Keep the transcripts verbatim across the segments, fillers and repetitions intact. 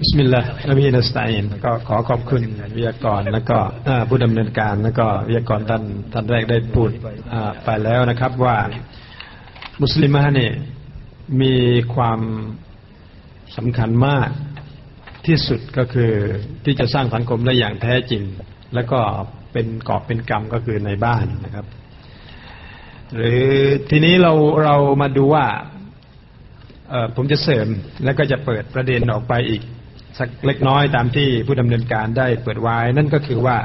บิสมิลลาฮิรเราะฮีมสตะอีนก็ขอขอบคุณวิทยากรและก็ผู้ดำเนินการและก็วิทยากรท่านท่านแรกได้พูดไปแล้วนะครับว่ามุสลิมะนี่มีความสำคัญมากที่สุดก็คือที่จะสร้างสังคมได้อย่างแท้จริงแล้วก็เป็นกอบเป็นกรรมก็คือในบ้านนะครับหรือทีนี้เราเรามาดูว่าผมจะเสริมแล้วก็จะเปิดประเด็นออกไปอีกสักเล็กน้อยตามที่ผู้ดำเนินการได้เปิดไว้นั่นก็คือว่า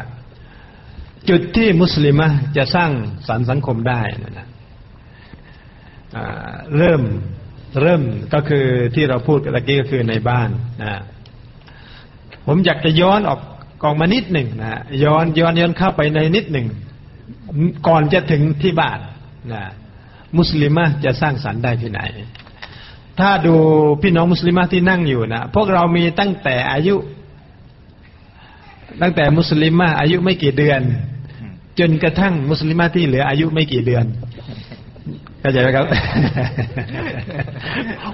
จุดที่มุสลิมะจะสร้างสรรค์สังคมได้นะเริ่มเริ่มก็คือที่เราพูดตะกี้ก็คือในบ้านนะผมอยากจะย้อนออกกองมานิดหนึ่งนะย้อนย้อนย้อนเข้าไปในนิดหนึ่งก่อนจะถึงที่บ้านนะมุสลิมะจะสร้างสรรค์ได้ที่ไหนถ้าดูพี่น้องมุสลิมะที่นั่งอยู่นะพวกเรามีตั้งแต่อายุตั้งแต่มุสลิมะอายุไม่กี่เดือนจนกระทั่งมุสลิมะที่เหลืออายุไม่กี่เดือนเข้าใจไหมครับ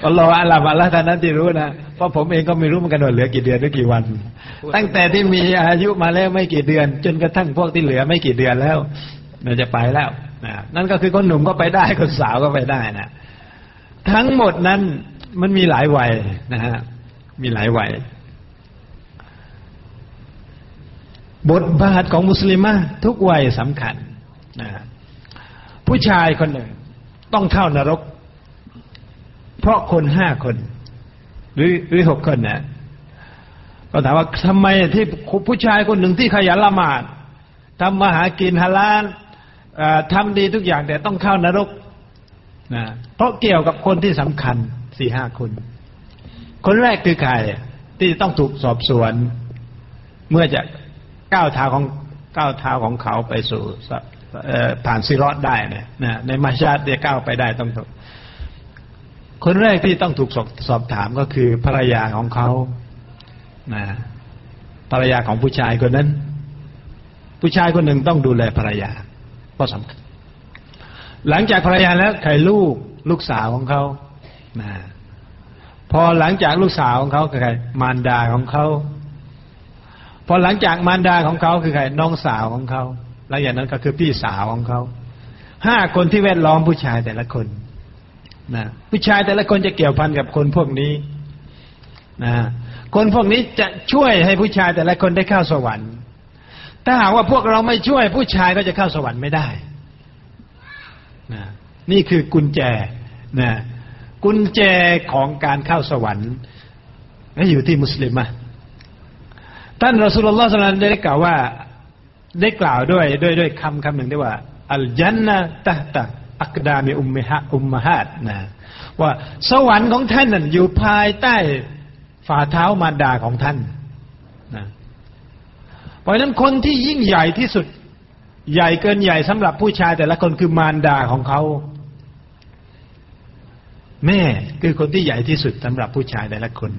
อัลลอฮฺอาลัมอัลลอฮฺท่านนั้นที่รู้นะเพราะผมเองก็ไม่รู้มันกระโดดเหลือกี่เดือนหรือกี่วันตั้งแต่ที่มีอายุมาแล้วไม่กี่เดือนจนกระทั่งพวกที่เหลือไม่กี่เดือนแล้วมันจะไปแล้วนั่นก็คือคนหนุ่มก็ไปได้คนสาวก็ไปได้นะทั้งหมดนั้นมันมีหลายวัยนะฮะมีหลายวัยบทบาทของมุสลิมะทุกวัยสำคัญนะผู้ชายคนหนึ่งต้องเข้านรกเพราะคนห้าคนหรือหรือหกคนนะก็ถามว่าทำไมที่ผู้ชายคนหนึ่งที่ขยันละหมาดทำมาหากินฮาลาลทำดีทุกอย่างแต่ต้องเข้านรกนะเพราะเกี่ยวกับคนที่สำคัญ สี่ห้า คนคนแรกคือใครที่ต้องถูกสอบสวนเมื่อจะก้าวเท้าของก้าวเท้าของเขาไปสู่ผ่านซิรอตได้เนี่ยนะในมัชยิดเนี่ยก้าวไปได้ต้องคนแรกที่ต้องถูกสอบสอบถามก็คือภรรยาของเขานะภรรยาของผู้ชายคนนั้นผู้ชายคนหนึ่งต้องดูแลภรรยาเพราะสำคัญหลังจากภรรยาแล้วใครลูกลูกสาวของเขานะพอหลังจากลูกสาวของเขาคือใครมารดาของเขาพอหลังจากมารดาของเขาคือใครน้องสาวของเขาและอย่างนั้นก็คือพี่สาวของเขาห้าคนที่แวดล้อมผู้ชายแต่ละคนนะผู้ชายแต่ละคนจะเกี่ยวพันกับคนพวกนี้นะคนพวกนี้จะช่วยให้ผู้ชายแต่ละคนได้เข้าสวรรค์ถ้าหากว่าพวกเราไม่ช่วยผู้ชายก็จะเข้าสวรรค์ไม่ได้นะนี่คือกุญแจนะกุญแจของการเข้าสวรรค์อยู่ที่มุสลิมะท่านรอซูลุลลอฮ์ศ็อลลัลลอฮุอะลัยฮิวะซัลลัมได้กล่าวว่าได้กล่าวด้วยด้วยด้วยคำคำหนึ่งได้ว่าอัลญันนะฮ์ตะฮ์ตะอักดามิอุมมิฮะอุมมะฮาตนะว่าสวรรค์ของท่านนั้นอยู่ภายใต้ฝ่าเท้ามารดาของท่านนะเพราะฉะนั้นคนที่ยิ่งใหญ่ที่สุดใหญ่เกินใหญ่สำหรับผู้ชายแต่ละคนคือมารดาของเขาแม่คือคนที่ใหญ่ที่สุดสำหรับผู้ชายแต่ละคน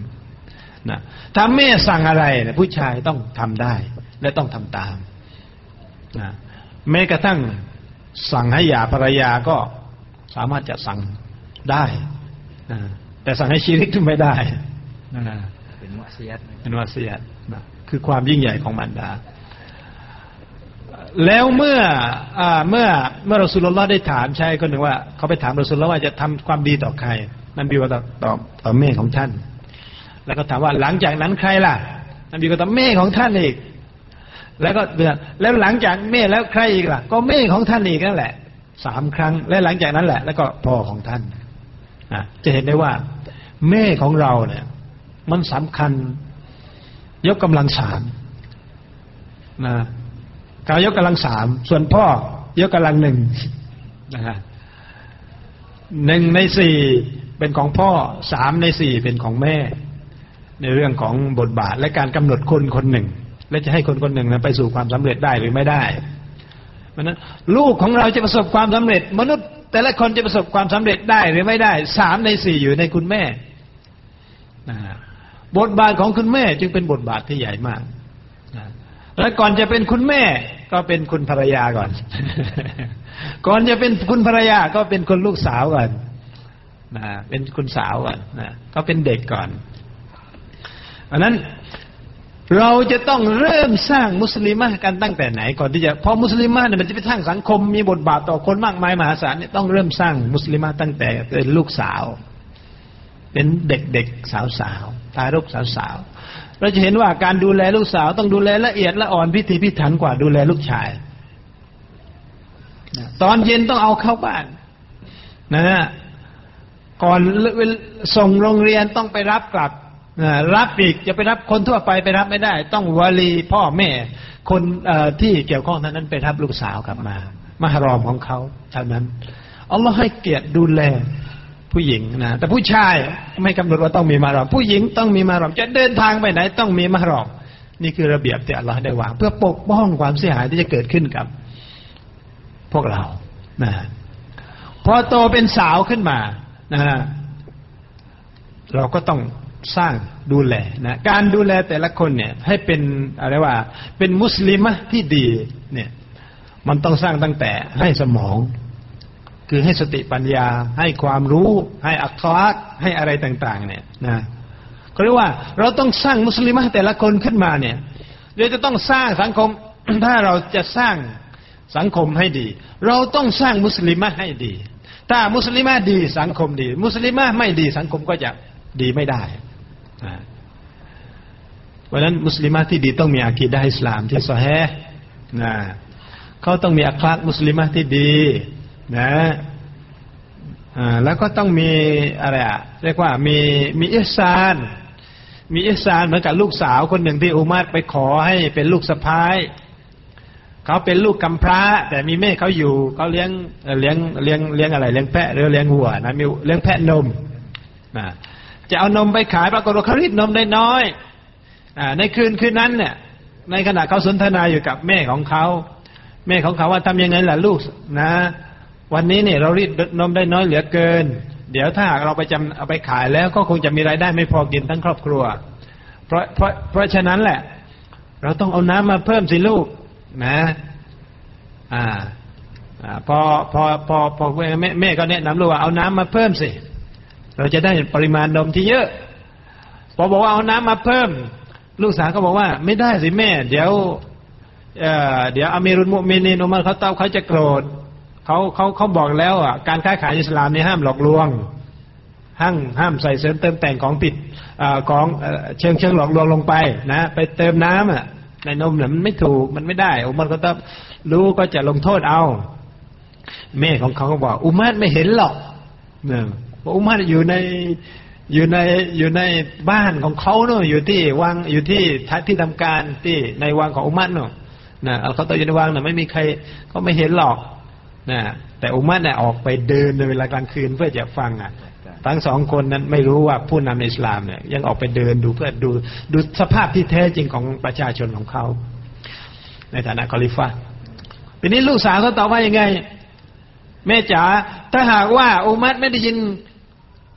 นะถ้าแม่สั่งอะไรนะผู้ชายต้องทำได้และต้องทำตามนะแม้กระทั่งสั่งให้หย่าภรรยาก็สามารถจะสั่งได้นะแต่สั่งให้ชิริกไม่ได้นะเป็นวาสิยะห์เป็นวาสิยะห์นะคือความยิ่งใหญ่ของมารดาแล้วเมื่อเมื่อเมื่อรอซูลุลลอฮ์ได้ถามชายคนหนึ่งว่าเขาไปถามรอซูลุลลอฮ์ว่าจะทำความดีต่อใครนบีก็ตอบต่อแม่ของท่านแล้วก็ถามว่าหลังจากนั้นใครล่ะนบีก็ตอบแม่ของท่านอีกแล้วก็แล้วหลังจากแม่แล้วใครอีกล่ะก็แม่ของท่านอีกนั่นแหละสามครั้งและหลังจากนั้นแหละแล้วก็พ่อของท่านจะเห็นได้ว่าแม่ของเราเนี่ยมันสำคัญยกกำลังสามนะเขายกกำลังสามส่วนพ่อยกกำลังหนึ่งนะฮะหนึ่งในสี่เป็นของพ่อสามในสี่เป็นของแม่ในเรื่องของบทบาทและการกำหนดคนคนหนึ่งและจะให้คนคนหนึ่งนั้นไปสู่ความสำเร็จได้หรือไม่ได้เพราะนั้นลูกของเราจะประสบความสำเร็จมนุษย์แต่ละคนจะประสบความสำเร็จได้หรือไม่ได้สามในสี่อยู่ในคุณแม่นะฮะบทบาทของคุณแม่จึงเป็นบทบาทที่ใหญ่มากนะและก่อนจะเป็นคุณแม่ก็เป็นคุณภรรยาก่อนก่อนจะเป็นคุณภรรยาก็เป็นคุณลูกสาวก่อนนะเป็นคุณสาวก่อนนะก็เป็นเด็กก่อน อันนั้นเราจะต้องเริ่มสร้างมุสลิมะกันตั้งแต่ไหนก่อนที่จะพอมุสลิมะเนี่ยมันจะไปสร้างสังคมมีบทบาทต่อคนมากมายมหาศาลเนี่ยต้องเริ่มสร้างมุสลิมะตั้งแต่เป็นลูกสาวเป็นเด็กๆสาวๆทารกสาวๆเราจะเห็นว่าการดูแลลูกสาวต้องดูแลละเอียดละอ่อนพิถีพิถันกว่าดูแลลูกชายตอนเย็นต้องเอาเข้าบ้านนะฮะก่อนส่งโรงเรียนต้องไปรับกลับรับอีกจะไปรับคนทั่วไปไปรับไม่ได้ต้องวลีพ่อแม่คนที่เกี่ยวข้องนั้นนั้นไปรับลูกสาวกลับมามหรอมของเขาเท่านั้นอัลลอฮ์ให้เกียรติดูแลผู้หญิงนะแต่ผู้ชายไม่กำหนดว่าต้องมีมหรอมผู้หญิงต้องมีมหรอมจะเดินทางไปไหนต้องมีมหรอมนี่คือระเบียบที่อัลลอฮ์ได้วางเพื่อปกป้องความเสียหายที่จะเกิดขึ้นกับพวกเรานะพอโตเป็นสาวขึ้นมานะเราก็ต้องสร้างดูแลนะการดูแลแต่ละคนเนี่ยให้เป็นอะไรว่าเป็นมุสลิมะที่ดีเนี่ยมันต้องสร้างตั้งแต่ให้สมองคือให้สติปัญญาให้ความรู้ให้อัคราให้อะไรต่างๆเนี่ยนะก็เรียกว่าเราต้องสร้างมุสลิมะแต่ละคนขึ้นมาเนี่ยเดี๋ยวจะต้องสร้างสังคม ถ้าเราจะสร้างสังคมให้ดีเราต้องสร้างมุสลิมะให้ดีถ้ามุสลิมะดีสังคมดีมุสลิมะไม่ดีสังคมก็จะดีไม่ได้เพราะฉะนั้นมุสลิมะที่ดีต้องมีอากีดะห์อิสลามที่ซอฮีฮ์นะเขาต้องมีอัคลากมุสลิมะที่ดีนะอ่าแล้วก็ต้องมีอะไรอ่ะเรียกว่ามีมีอิหซานมีอิหซานเหมือนกับลูกสาวคนหนึ่งที่อุมัรไปขอให้เป็นลูกสะพ้ายเขาเป็นลูกกำพร้าแต่มีแม่เขาอยู่เขาเลี้ยงเลี้ยงเลี้ยงเลี้ยงอะไรเลี้ยงแพะหรือเลี้ยงวัวนะมีเลี้ยงแพะนมนะจะเอานมไปขายปรากฏว่าเขารีดนมได้น้อยอ่าในคืนคืนนั้นเนี่ยในขณะเขาสนทนาอยู่กับแม่ของเขาแม่ของเขาว่าทำยังไงล่ะลูกนะวันนี้เนี่ยเรารีดนมได้น้อยเหลือเกินเดี๋ยวถ้าเราไปจำเอาไปขายแล้วก็คงจะมีรายได้ไม่พอกินทั้งครอบครัวเพราะเพราะเพราะฉะนั้นแหละเราต้องเอาน้ำมาเพิ่มสิลูกนะอ่าพอพอพอพอแม่แม่ก็แนะนำลูกว่าเอาน้ำมาเพิ่มสิเราจะได้ปริมาณนมที่เยอะพอบอกว่าเอาน้ำมาเพิ่มลูกสาวก็บอกว่าไม่ได้สิแม่เดี๋ยวเอ่อเดี๋ยวอามีรุลมุมินีนมันเขาเต้าเขาจะโกรธเขาเขาเขาบอกแล้วอ่ะการค้าขายอิสลามนี่ห้ามหลอกลวงห้ามห้ามใส่เสริมเติมแต่งของผิดอ่าของเชิงเชิงหลอกลวงลงไปนะไปเติมน้ำอ่ะในนมเนี่ยมันไม่ถูกมันไม่ได้อุมัรก็ต้องรู้ก็จะลงโทษเอาแม่ของเขาก็บอกอุมัรไม่เห็นหรอกเนี่ยอุมัรอยู่ในอยู่ในอยู่ในบ้านของเขาเนาะอยู่ที่วังอยู่ที่ที่ทำการที่ในวังของอุมัรเนาะนะเขาตัวอยู่ในวังเนี่ยไม่มีใครเขาไม่เห็นหรอกนะแต่อุมัรเนี่ยออกไปเดินในเวลากลางคืนเพื่อจะฟังอ่ะทั้งสองคนนั้นไม่รู้ว่าผู้นำในอิสลามเนี่ยยังออกไปเดินดูเพื่อดูดูสภาพที่แท้จริงของประชาชนของเขาในฐานะคอลิฟะทีนี้ลูกสาวเขาตอบว่ายังไงแม่จ๋าถ้าหากว่าอุมัรไม่ได้ยิน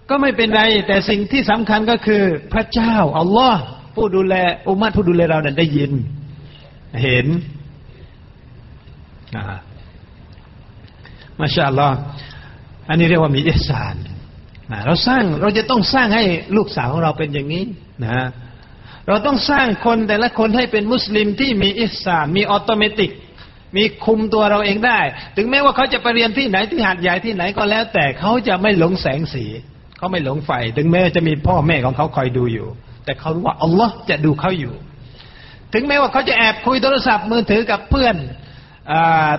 ก็ไม่เป็นไรแต่สิ่งที่สำคัญก็คือพระเจ้าอัลลอฮ์ผู้ดูแลอุมัรผู้ดูแลเราเนี่ยได้ยินเห็นนะมาชาอัลลอฮ์อันนี้เรียกว่ามีอิหซานเราสร้างเราจะต้องสร้างให้ลูกสาวของเราเป็นอย่างนี้นะเราต้องสร้างคนแต่ละคนให้เป็นมุสลิมที่มีอิสลามมีออโตเมติกมีคุมตัวเราเองได้ถึงแม้ว่าเขาจะไปเรียนที่ไหนที่หาดใหญ่ที่ไหนก็แล้วแต่เขาจะไม่หลงแสงสีเขาไม่หลงไฟถึงแม้จะมีพ่อแม่ของเขาคอยดูอยู่แต่เขารู้ว่าอัลลอฮ์จะดูเขาอยู่ถึงแม้ว่าเขาจะแอบคุยโทรศัพท์มือถือกับเพื่อน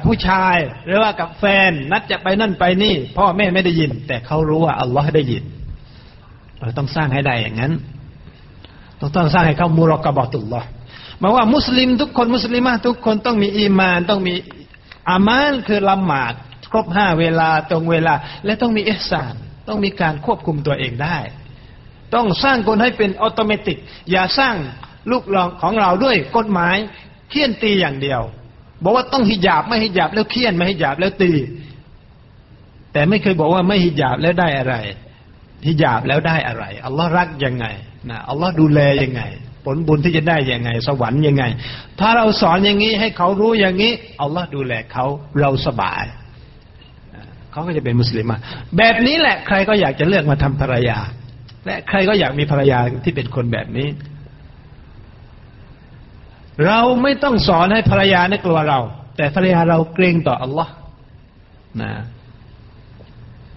ผู้ชายหรือว่ากับแฟนนัดจะไปนั่นไปนี่พ่อแม่ไม่ได้ยินแต่เขารู้ว่าอัลลอฮ์ได้ยินเราต้องสร้างให้ได้อย่างนั้นต้องต้องสร้างให้เขามุรอกะบะตุลลอฮ์หมายว่ามุสลิมทุกคนมุสลิมะทุกคนต้องมีอีมานต้องมีอามานคือละหมาดครบห้าเวลาตรงเวลาและต้องมีอิหซานต้องมีการควบคุมตัวเองได้ต้องสร้างคนให้เป็นออโตเมติกอย่าสร้างลูกหลานของเราด้วยกฎหมายเคี่ยนตีอย่างเดียวบอกว่าต้องหิญาบไม่หิญาบแล้วเคี่ยนไม่หิญาบแล้วตีแต่ไม่เคยบอกว่าไม่หิญาบแล้วได้อะไรหิญาบแล้วได้อะไรอัลลอฮ์รักยังไงนะอัลลอฮ์ดูแลยังไงผลบุญที่จะได้ยังไงสวรรค์ยังไงถ้าเราสอนอย่างนี้ให้เขารู้อย่างนี้อัลลอฮ์ดูแลเขาเราสบายเขาก็จะเป็นมุสลิมแบบนี้แหละใครก็อยากจะเลือกมาทำภรรยาและใครก็อยากมีภรรยาที่เป็นคนแบบนี้ เราไม่ต้องสอนให้ภรรยาเนี่ยกลัวเราแต่ภรรยาเราเกรงต่ออัลลอฮ์นะ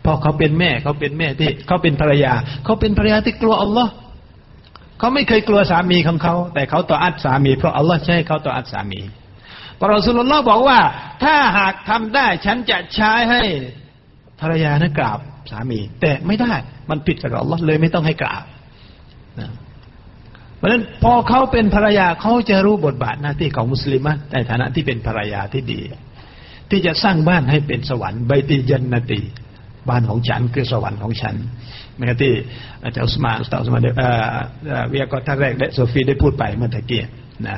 เพราะเขาเป็นแม่เขาเป็นแม่ที่เขาเป็นภรรยาเขาเป็นภรรยาที่กลัวอัลลอฮ์เขาไม่เคยกลัวสามีของเขาแต่เขาต่ออัดสามีเพราะอัลลอฮ์ใช้เขาต่ออัดสามีพระรอซูลุลลอฮ์บอกว่าถ้าหากทำได้ฉันจะใช้ให้ภรรยานะกราบสามีแต่ไม่ได้มันผิดกับอัลลอฮ์เลยไม่ต้องให้กราบนะเพราะฉะนั้นพอเขาเป็นภรรยาเขาจะรู้บทบาทหน้าที่ของมุสลิมะในฐานะที่เป็นภรรยาที่ดีที่จะสร้างบ้านให้เป็นสวรรค์บัยติญันนะตีบ้านของฉันคือสวรรค์ของฉันเมื่อที่อาจารย์อุสมานอุสตาอุสมานเอ่อวิทยากรท่านแรกและโซฟีได้พูดไปเมื่อตะกี้นะ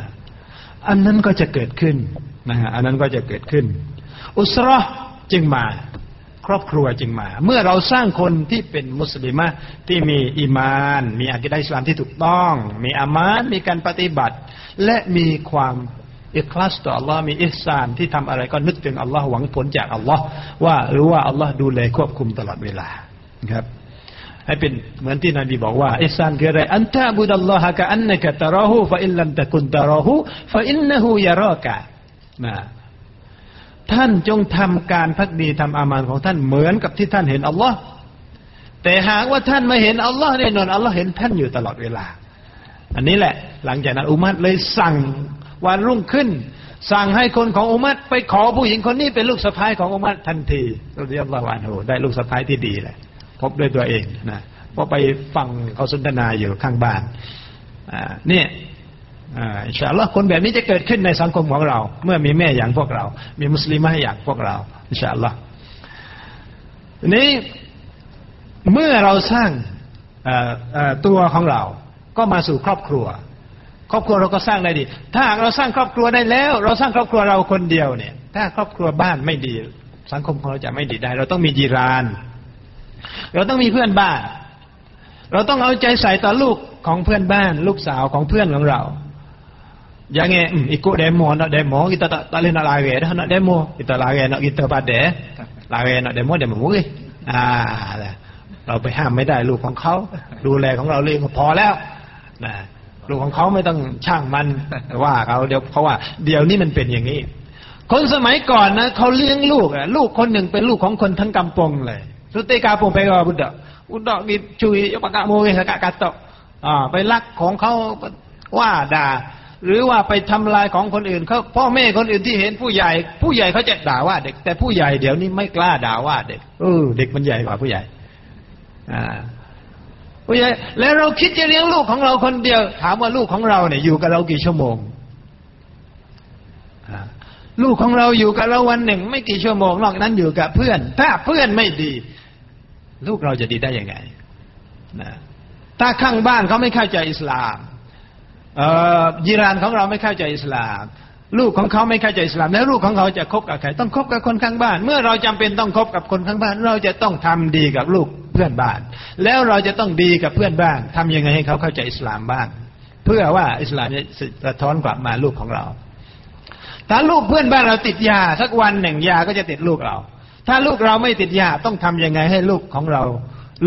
อันนั้นก็จะเกิดขึ้นนะฮะอันนั้นก็จะเกิดขึ้นอุสเราะห์จึงมาครอบครัวจึงมาเมื่อเราสร้างคนที่เป็นมุสลิมะที่มีอีมานมีอะกีดะห์อิสลามที่ถูกต้องมีอามานะมีการปฏิบัติและมีความอิคลาสต่ออัลลอฮ์มีอิห์ซานที่ทำอะไรก็นึกถึงอัลลอฮ์หวังผลจากอัลลอฮ์ว่ารู้ว่าอัลลอฮ์ดูแลควบคุมตลอดเวลาครับให้เป็นเหมือนที่นบีบอกว่าอิห์ซานคืออะไรอันตะบุดัลลอฮะกะอันนะกะตะรอฮูฟะอินลัมตะกุนตะรอฮูฟะอินนะฮูยะรอกะนะท่านจงทำการภักดีทำอามันของท่านเหมือนกับที่ท่านเห็นอัลลอฮ์แต่หากว่าท่านไม่เห็นอัลลอฮ์แน่นอนอัลลอฮ์เห็นท่านอยู่ตลอดเวลาอันนี้แหละหลังจากนั้นอุมัตเลยสั่งวันรุ่งขึ้นสั่งให้คนของอุมัตไปขอผู้หญิงคนนี้เป็นลูกสะใภ้ของอุมัตทันทีเราเรียกละวานโหได้ลูกสะใภ้ที่ดีแหละพบด้วยตัวเองนะเพราะไปฟังเขาสนทนาอยู่ข้างบ้านอ่าเนี่ยอินชาอัลลอฮ์คนแบบนี้จะเกิดขึ้นในสังคมของเราเมื่อมีแม่อย่างพวกเรามีมุสลิมะอย่างพวกเราอินชาอัลลอฮ์นี้เมื่อเราสร้างตัวของเราก็มาสู่ครอบครัวครอบครัวเราก็สร้างได้ดีถ้าเราสร้างครอบครัวได้แล้วเราสร้างครอบครัวเราคนเดียวเนี่ยถ้าครอบครัวบ้านไม่ดีสังคมของเราจะไม่ดีได้เราต้องมีจีรานเราต้องมีเพื่อนบ้านเราต้องเอาใจใส่ต่อลูกของเพื่อนบ้านลูกสาวของเพื่อนของเราอย่างเงี้ยอีกกูเดโมเนาะเดโมกิตาตาเล่นอะไรเงี้ยเนาะเดโมกิตาอะไรเงี้ยเนาะกิตาบาดเดะอะไรเงี้ยเนาะเดโมเดโมมุ้ยอ่าเราไปห้ามไม่ได้ลูกของเขาดูแลของเราเองก็พอแล้วนะลูกของเขาไม่ต้องช่างมันว่าเขาเดี๋ยวเขาว่าเดี๋ยวนี้มันเป็นอย่างนี้คนสมัยก่อนนะเขาเลี้ยงลูกอ่ะลูกคนหนึ่งเป็นลูกของคนทั้งกำปงเลยสุติกาปงไปกับบุตรอุดรกิจชุยปากกาโมยสกากาโตอ่าไปลักของเขาว่าด่าหรือว่าไปทำลายของคนอื่นเขาพ่อแม่คนอื่นที่เห็นผู้ใหญ่ผู้ใหญ่เขาจะด่าว่าเด็กแต่ผู้ใหญ่เดี๋ยวนี้ไม่กล้าด่าว่าเด็กเออเด็กมันใหญ่กว่าผู้ใหญ่อ่าผู้ใหญ่แล้วเราคิดจะเลี้ยงลูกของเราคนเดียวถามว่าลูกของเราเนี่ยอยู่กับเรากี่ชั่วโมงลูกของเราอยู่กับเราวันหนึ่งไม่กี่ชั่วโมงนอกนั้นอยู่กับเพื่อนถ้าเพื่อนไม่ดีลูกเราจะดีได้ยังไงนะถ้าข้างบ้านเขาไม่เข้าใจอิสลามเอ่อยีรานของเราไม่เข้าใจอิสลามลูกของเขาไม่เข้าใจอิสลามแล้วลูกของเขาจะคบกับใครต้องคบกับคนข้างบ้านเมื่อเราจำเป็นต้องคบกับคนข้างบ้านเราจะต้องทำดีกับลูกเพื่อนบ้านแล้วเราจะต้องดีกับเพื่อนบ้านทำยังไงให้เขาเข้าใจอิสลามบ้างเพื่อว่าอิสลามจะสะท้อนกลับมาลูกของเราถ้าลูกเพื่อนบ้านเราติดยาสักวันหนึ่งยาก็จะติดลูกเราถ้าลูกเราไม่ติดยาต้องทำยังไงให้ลูกของเรา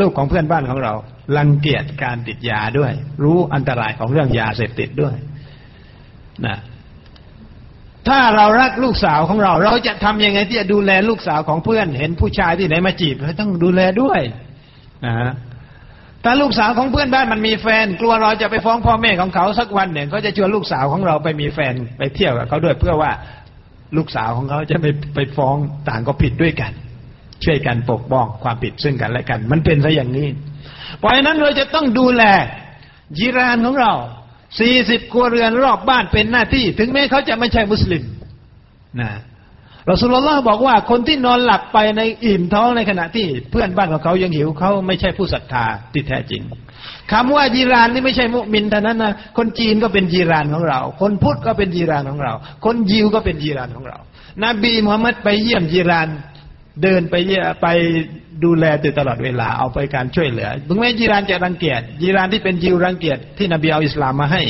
ลูกของเพื่อนบ้านของเรารังเกียจการติดยาด้วยรู้อันตรายของเรื่องยาเสพติดด้วยนะถ้าเรารักลูกสาวของเราเราจะทำยังไงที่จะดูแลลูกสาวของเพื่อนเห็นผู้ชายที่ไหนมาจีบเราต้องดูแลด้วยนะฮะถ้าลูกสาวของเพื่อนบ้านมันมีแฟนกลัวเราจะไปฟ้องพ่อแม่ของเขาสักวันหนึ่งเขาจะชวนลูกสาวของเราไปมีแฟนไปเที่ยวกับเขาด้วยเพื่อว่าลูกสาวของเขาจะไม่ไปฟ้องต่างก็ผิดด้วยกันช่วยกันปกป้องความผิดซึ่งกันและกันมันเป็นซะอย่างนี้เพราะฉะนั้นเราจะต้องดูแลญิรานของเราสี่สิบครัวเรือนรอบบ้านเป็นหน้าที่ถึงแม้เขาจะไม่ใช่มุสลิมนะรอซูลุลลอฮ์บอกว่าคนที่นอนหลับไปในอิ่มท้องในขณะที่เพื่อนบ้านของเขายังหิวเขาไม่ใช่ผู้ศรัทธาที่แท้จริงคำว่าญิรานนี่ไม่ใช่มุมินเท่านั้นนะคนจีนก็เป็นญิรานของเราคนพุทธก็เป็นญิรานของเราคนยิวก็เป็นญิรานของเรานบีมุฮัมมัดไปเยี่ยมญิรานเดินไปไปดูแลตลอดเวลาเอาไปการช่วยเหลือถึงแม้ญิรานจะรังเกียจญิรานที่เป็นยิวรังเกียจที่นบีเอาอิสลามมาให้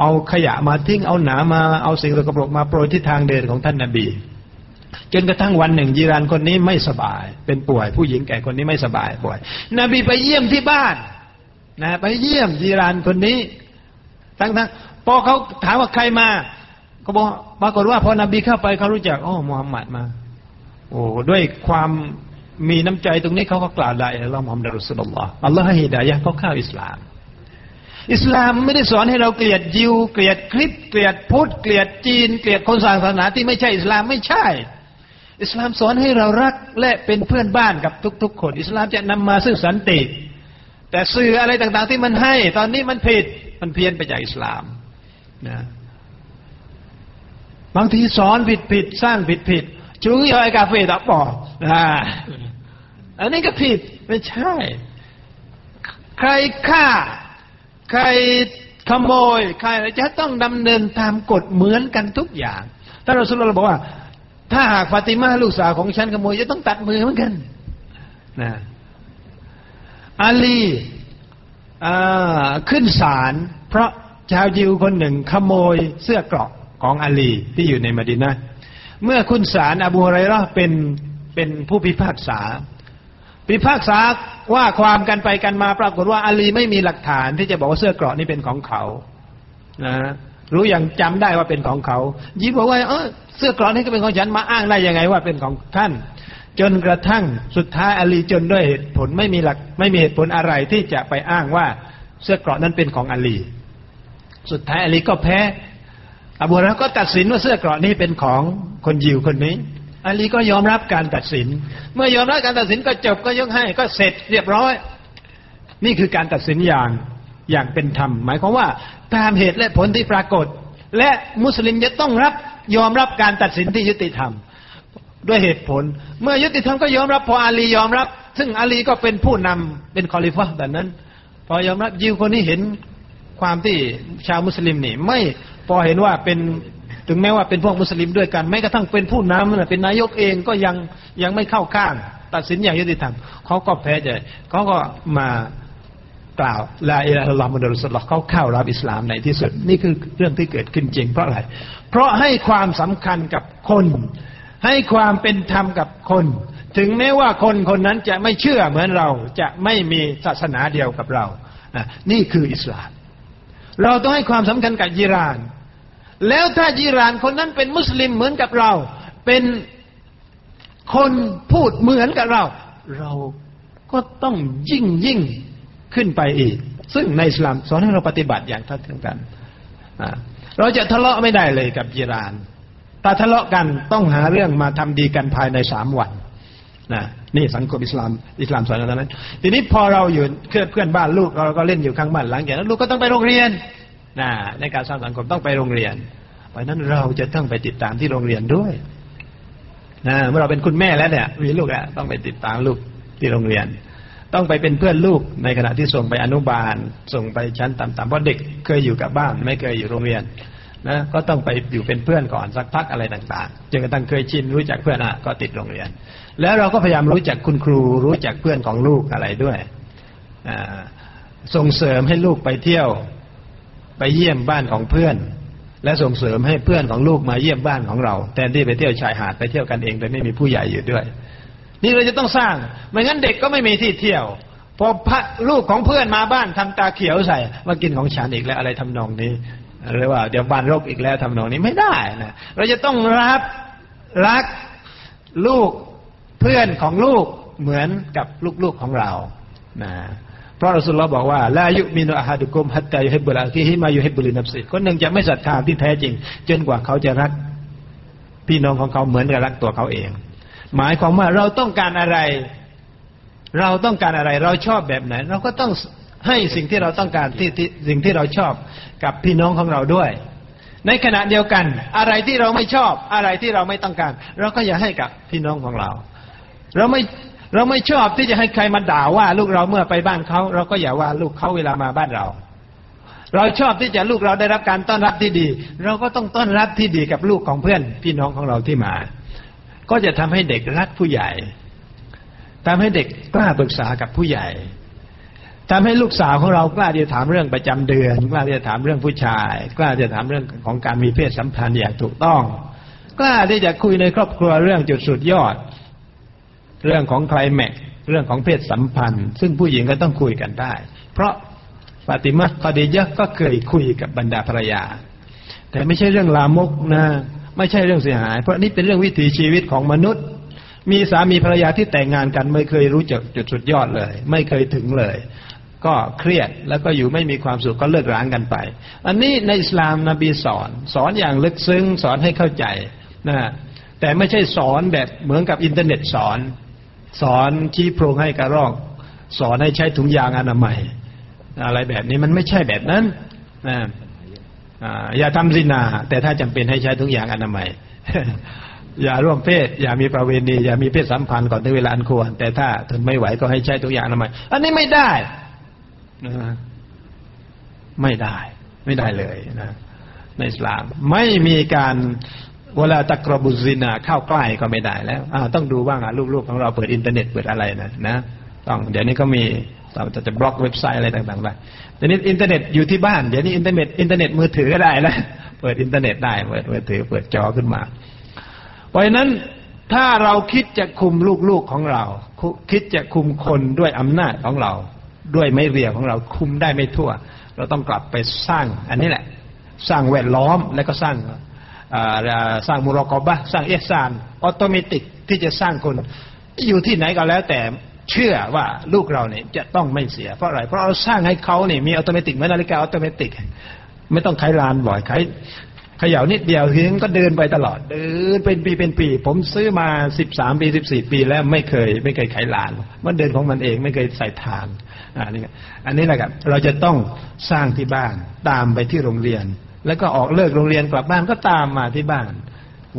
เอาขยะมาทิ้งเอาหนามาเอาสิ่งสกปรกมาโปรยที่ทางเดินของท่านนบีจนกระทั่งวันหนึ่งญิรานคนนี้ไม่สบายเป็นป่วยผู้หญิงแก่คนนี้ไม่สบายป่วยนบีไปเยี่ยมที่บ้านนะไปเยี่ยมญิรานคนนี้ทั้งๆ พอเขาถามว่าใครมาเขาบอกปรากฏว่าพอนบีเข้าไปเขารู้จักอ๋อมูฮัมหมัดมาโอ้ด้วยความมีน้ำใจตรงนี้เขาก็กล่าวได้เรามุฮัมมัดรอซูลุลลอฮ์อัลลอฮ์ให้ฮิดายะห์เขาเข้าอิสลามอิสลามไม่ได้สอนให้เราเกลียดยิวเกลียดคริสเกลียดพุทธเกลียดจีนเกลียดคนศาสนาที่ไม่ใช่อิสลามไม่ใช่อิสลามสอนให้เรารักและเป็นเพื่อนบ้านกับทุกๆคนอิสลามจะนำมาซึ่งสันติแต่สื่ออะไรต่างๆที่มันให้ตอนนี้มันผิดมันเพี้ยนไปจากอิสลามนะบางทีสอนผิดๆสร้างผิดๆจุ้ยอะไรกาเฟ่ตับปอนะอันนี้ก็ผิดไม่ใช่ใครฆ่าใครขโมยใครจะต้องดำเนินตามกฎเหมือนกันทุกอย่างท่านรอซูลุลลอฮ์บอกว่าถ้าหากฟาติมาลูกสาวของฉันขโมยจะต้องตัดมือเหมือนกันนะอาลีขึ้นศาลเพราะชาวยิวคนหนึ่งขโมยเสื้อเกราะของอาลีที่อยู่ในมะดีนะห์เมื่อขึ้นศาลอบูฮุรอยเราะห์เป็นเป็นผู้พิพากษาพิพากษาว่าความกันไปกันมาปรากฏว่าอาลีไม่มีหลักฐานที่จะบอกว่าเสื้อเกราะนี่เป็นของเขานะรู้อย่างจำได้ว่าเป็นของเขายิบบอกว่าเออเสื้อกรอนนี่ก็เป็นของฉันมาอ้างได้ยังไงว่าเป็นของท่านจนกระทั่งสุดท้ายอาลีจนด้วยเหตุผลไม่มีหลักไม่มีเหตุผลอะไรที่จะไปอ้างว่าเสื้อกรอนนั้นเป็นของอาลีสุดท้ายอาลีก็แพ้อบูฮุรอยเราะห์ก็ตัดสินว่าเสื้อกรอนนี้เป็นของคนยิวคนนี้อาลีก็ยอมรับการตัดสินเมื่อยอมรับการตัดสินก็จบก็ยกให้ก็เสร็จเรียบร้อยนี่คือการตัดสินอย่างอย่างเป็นธรรมหมายความว่าตามเหตุและผลที่ปรากฏและมุสลิมจะต้องรับยอมรับการตัดสินที่ยุติธรรมด้วยเหตุผลเมื่อยุติธรรมก็ยอมรับพออาลียอมรับซึ่งอาลีก็เป็นผู้นำเป็นคอลิฟะห์แบบนั้นพอยอมรับยิวคนนี้เห็นความที่ชาวมุสลิมนี่ไม่พอเห็นว่าเป็นถึงแม้ว่าเป็นพวกมุสลิมด้วยกันแม้กระทั่งเป็นผู้นำเป็นนายกเองก็ยังยังไม่เข้าข้างตัดสินอย่างยุติธรรมเขาก็แพ้ใจเขาก็มากล่าวลาอิลาฮะอิลลัลลอฮ์มุฮัมมัดุรรอซูลุลลอฮ์เขาเข้ารับอิสลามในที่สุดนี่คือเรื่องที่เกิดขึ้นจริงเพราะอะไรเพราะให้ความสำคัญกับคนให้ความเป็นธรรมกับคนถึงแม้ว่าคนคนนั้นจะไม่เชื่อเหมือนเราจะไม่มีศาสนาเดียวกับเรานี่คืออิสลามเราต้องให้ความสำคัญกับญิรานแล้วถ้าญิรานคนนั้นเป็นมุสลิมเหมือนกับเราเป็นคนพูดเหมือนกับเราเราก็ต้องยิ่งยิ่งขึ้นไปอีกซึ่งในอิสลามสอนให้เราปฏิบัติอย่างเท่าเทียมกันเราจะทะเลาะไม่ได้เลยกับญิรานถ้าทะเลาะกันต้องหาเรื่องมาทำดีกันภายในสามวันนะนี่สังคมอิสลามอิสลามสอนเรานั้นทีนี้พอเราอยู่เพื่อนเพื่อนบ้านลูกเราก็เล่นอยู่ข้างบ้านหลังจากนั้นลูกก็ต้องไปโรงเรียนนะในการสร้างสังคมต้องไปโรงเรียนเพราะฉะนั้นเราจะต้องไปติดตามที่โรงเรียนด้วยนะเมื่อเราเป็นคุณแม่แล้วเนี่ยมีลูกอะต้องไปติดตามลูกที่โรงเรียนต้องไปเป็นเพื่อนลูกในขณะที่ส่งไปอนุบาลส่งไปชั้นต่ำๆเพราะเด็กเคยอยู่กับบ้านไม่เคยอยู่โรงเรียนนะก็ต้องไปอยู่เป็นเพื่อนก่อนสักพักอะไรต่างๆจนกระทั่งเคยชินรู้จักเพื่อนอ่ะก็ติดโรงเรียนแล้วเราก็พยายามรู้จักคุณครูรู้จักเพื่อนของลูกอะไรด้วยอ่าส่งเสริมให้ลูกไปเที่ยวไปเยี่ยมบ้านของเพื่อนและส่งเสริมให้เพื่อนของลูกมาเยี่ยมบ้านของเราแทนที่ไปเที่ยวชายหาดไปเที่ยวกันเองโดยไม่มีผู้ใหญ่อยู่ด้วยนี่เราจะต้องสร้างไม่งั้นเด็กก็ไม่มีที่เที่ยวพอลูกของเพื่อนมาบ้านทำตาเขียวใส่มากินของฉันอีกแล้วอะไรทำนองนี้หรือว่าเดี๋ยวบ้านรกอีกแล้วทำนองนี้ไม่ได้นะเราจะต้องรับรักลูกเพื่อนของลูกเหมือนกับลูกๆของเรานะเพราะรอซูลุลลอฮ์บอกว่าลายุมินุอะฮะดุกุมฮัตตายุฮิบบุลอาคีฮิมายุฮิบบุลินัฟซิคนหนึ่งจะไม่ศรัทธาที่แท้จริงจนกว่าเขาจะรักพี่น้องของเขาเหมือนกับรักตัวเขาเองหมายความว่าเราต้องการอะไรเราต้องการอะไรเราชอบแบบไหนเราก็ต้องให้สิ่งที่เราต้องการที่สิ่งที่เราชอบกับพี่น้องของเราด้วยในขณะเดียวกันอะไรที่เราไม่ชอบอะไรที่เราไม่ต้องการเราก็อย่าให้กับพี่น้องของเราเราไม่เราไม่ชอบที่จะให้ใครมาด่าว่าลูกเราเมื่อไปบ้านเขาเราก็อย่าว่าลูกเขาเวลามาบ้านเราเราชอบที่จะลูกเราได้รับการต้อนรับที่ดีเราก็ต้องต้อนรับที่ดีกับลูกของเพื่อนพี่น้องของเราที่มาก็จะทำให้เด็กรักผู้ใหญ่ทำให้เด็กกล้าปรึกษากับผู้ใหญ่ทำให้ลูกสาวของเรากล้าที่จะถามเรื่องประจำเดือนกล้าที่จะถามเรื่องผู้ชายกล้าที่จะถามเรื่องของการมีเพศสัมพันธ์อย่างถูกต้องกล้าที่จะคุยในครอบครัวเรื่องจุดสุดยอดเรื่องของไคลแม็กซ์เรื่องของเพศสัมพันธ์ซึ่งผู้หญิงก็ต้องคุยกันได้เพราะ ฟาติมะฮ์ ขอดีญะฮ์ก็เคยคุยกับบรรดาภรรยาแต่ไม่ใช่เรื่องลามกนะไม่ใช่เรื่องเสียหายเพราะนี่เป็นเรื่องวิถีชีวิตของมนุษย์มีสามีภรรยาที่แต่งงานกันไม่เคยรู้จักจุดสุดยอดเลยไม่เคยถึงเลยก็เครียดแล้วก็อยู่ไม่มีความสุขก็เลิกร้างกันไปอันนี้ในอิสลามนบีสอนสอนอย่างลึกซึ้งสอนให้เข้าใจนะแต่ไม่ใช่สอนแบบเหมือนกับอินเทอร์เน็ตสอนสอนชี้โพรงให้กระรอกสอนให้ใช้ถุงยางอนามัยอะไรแบบนี้มันไม่ใช่แบบนั้นนะอย่าทำซินาแต่ถ้าจำเป็นให้ใช้ถุงยางอนามัย อย่าร่วมเพศอย่ามีประเวณีอย่ามีเพศสัมพันธ์ก่อนถึงเวลาอันควรแต่ถ้าทนไม่ไหวก็ให้ใช้ถุงยางอนามัยอันนี้ไม่ได้นะไม่ได้ไม่ได้เลยนะในอิสลามไม่มีการเวลาตะกรบุซินาเข้าใกล้ก็ไม่ได้แล้วต้องดูบ้างลูกๆของเราเปิดอินเทอร์เน็ตเปิดอะไรนะนะต้องเดี๋ยวนี้ก็มีจะจะบล็อกเว็บไซต์อะไรต่างๆได้เดี๋ยวนี้อินเทอร์เน็ตอยู่ที่บ้านเดี๋ยวนี้อินเทอร์เน็ตอินเทอร์เน็ตมือถือก็ได้แล้วเปิดอินเทอร์เน็ตได้เปิดมือถือเปิดจอขึ้นมาเพราะฉะนั้นถ้าเราคิดจะคุมลูกๆของเราคิดจะคุมคนด้วยอำนาจของเราด้วยไม้เรียวของเราคุมได้ไม่ทั่วเราต้องกลับไปสร้างอันนี้แหละสร้างแวดล้อมและก็สร้างสร้างมุรอกอบะสร้างเอซานออโตเมติกที่จะสร้างคนอยู่ที่ไหนก็แล้วแต่เชื่อว่าลูกเราเนี่ยจะต้องไม่เสียเพราะอะไรเพราะเราสร้างให้เขาเนี่ยมีออโตเมติกเหมือนนาฬิกาออโตเมติกไม่ต้องไขลานบ่อยไขเขย่านิดเดียวทิ้งก็เดินไปตลอดเดินเป็นปีเป็นปีผมซื้อมาสิบสามปีสิบสี่ปีแล้วไม่เคยไม่เคยไขลานมันเดินของมันเองไม่เคยใส่ฐานอันนี้อันนี้แหละครับเราจะต้องสร้างที่บ้านตามไปที่โรงเรียนแล้วก็ออกเลิกโรงเรียนกลับบ้านก็ตามมาที่บ้าน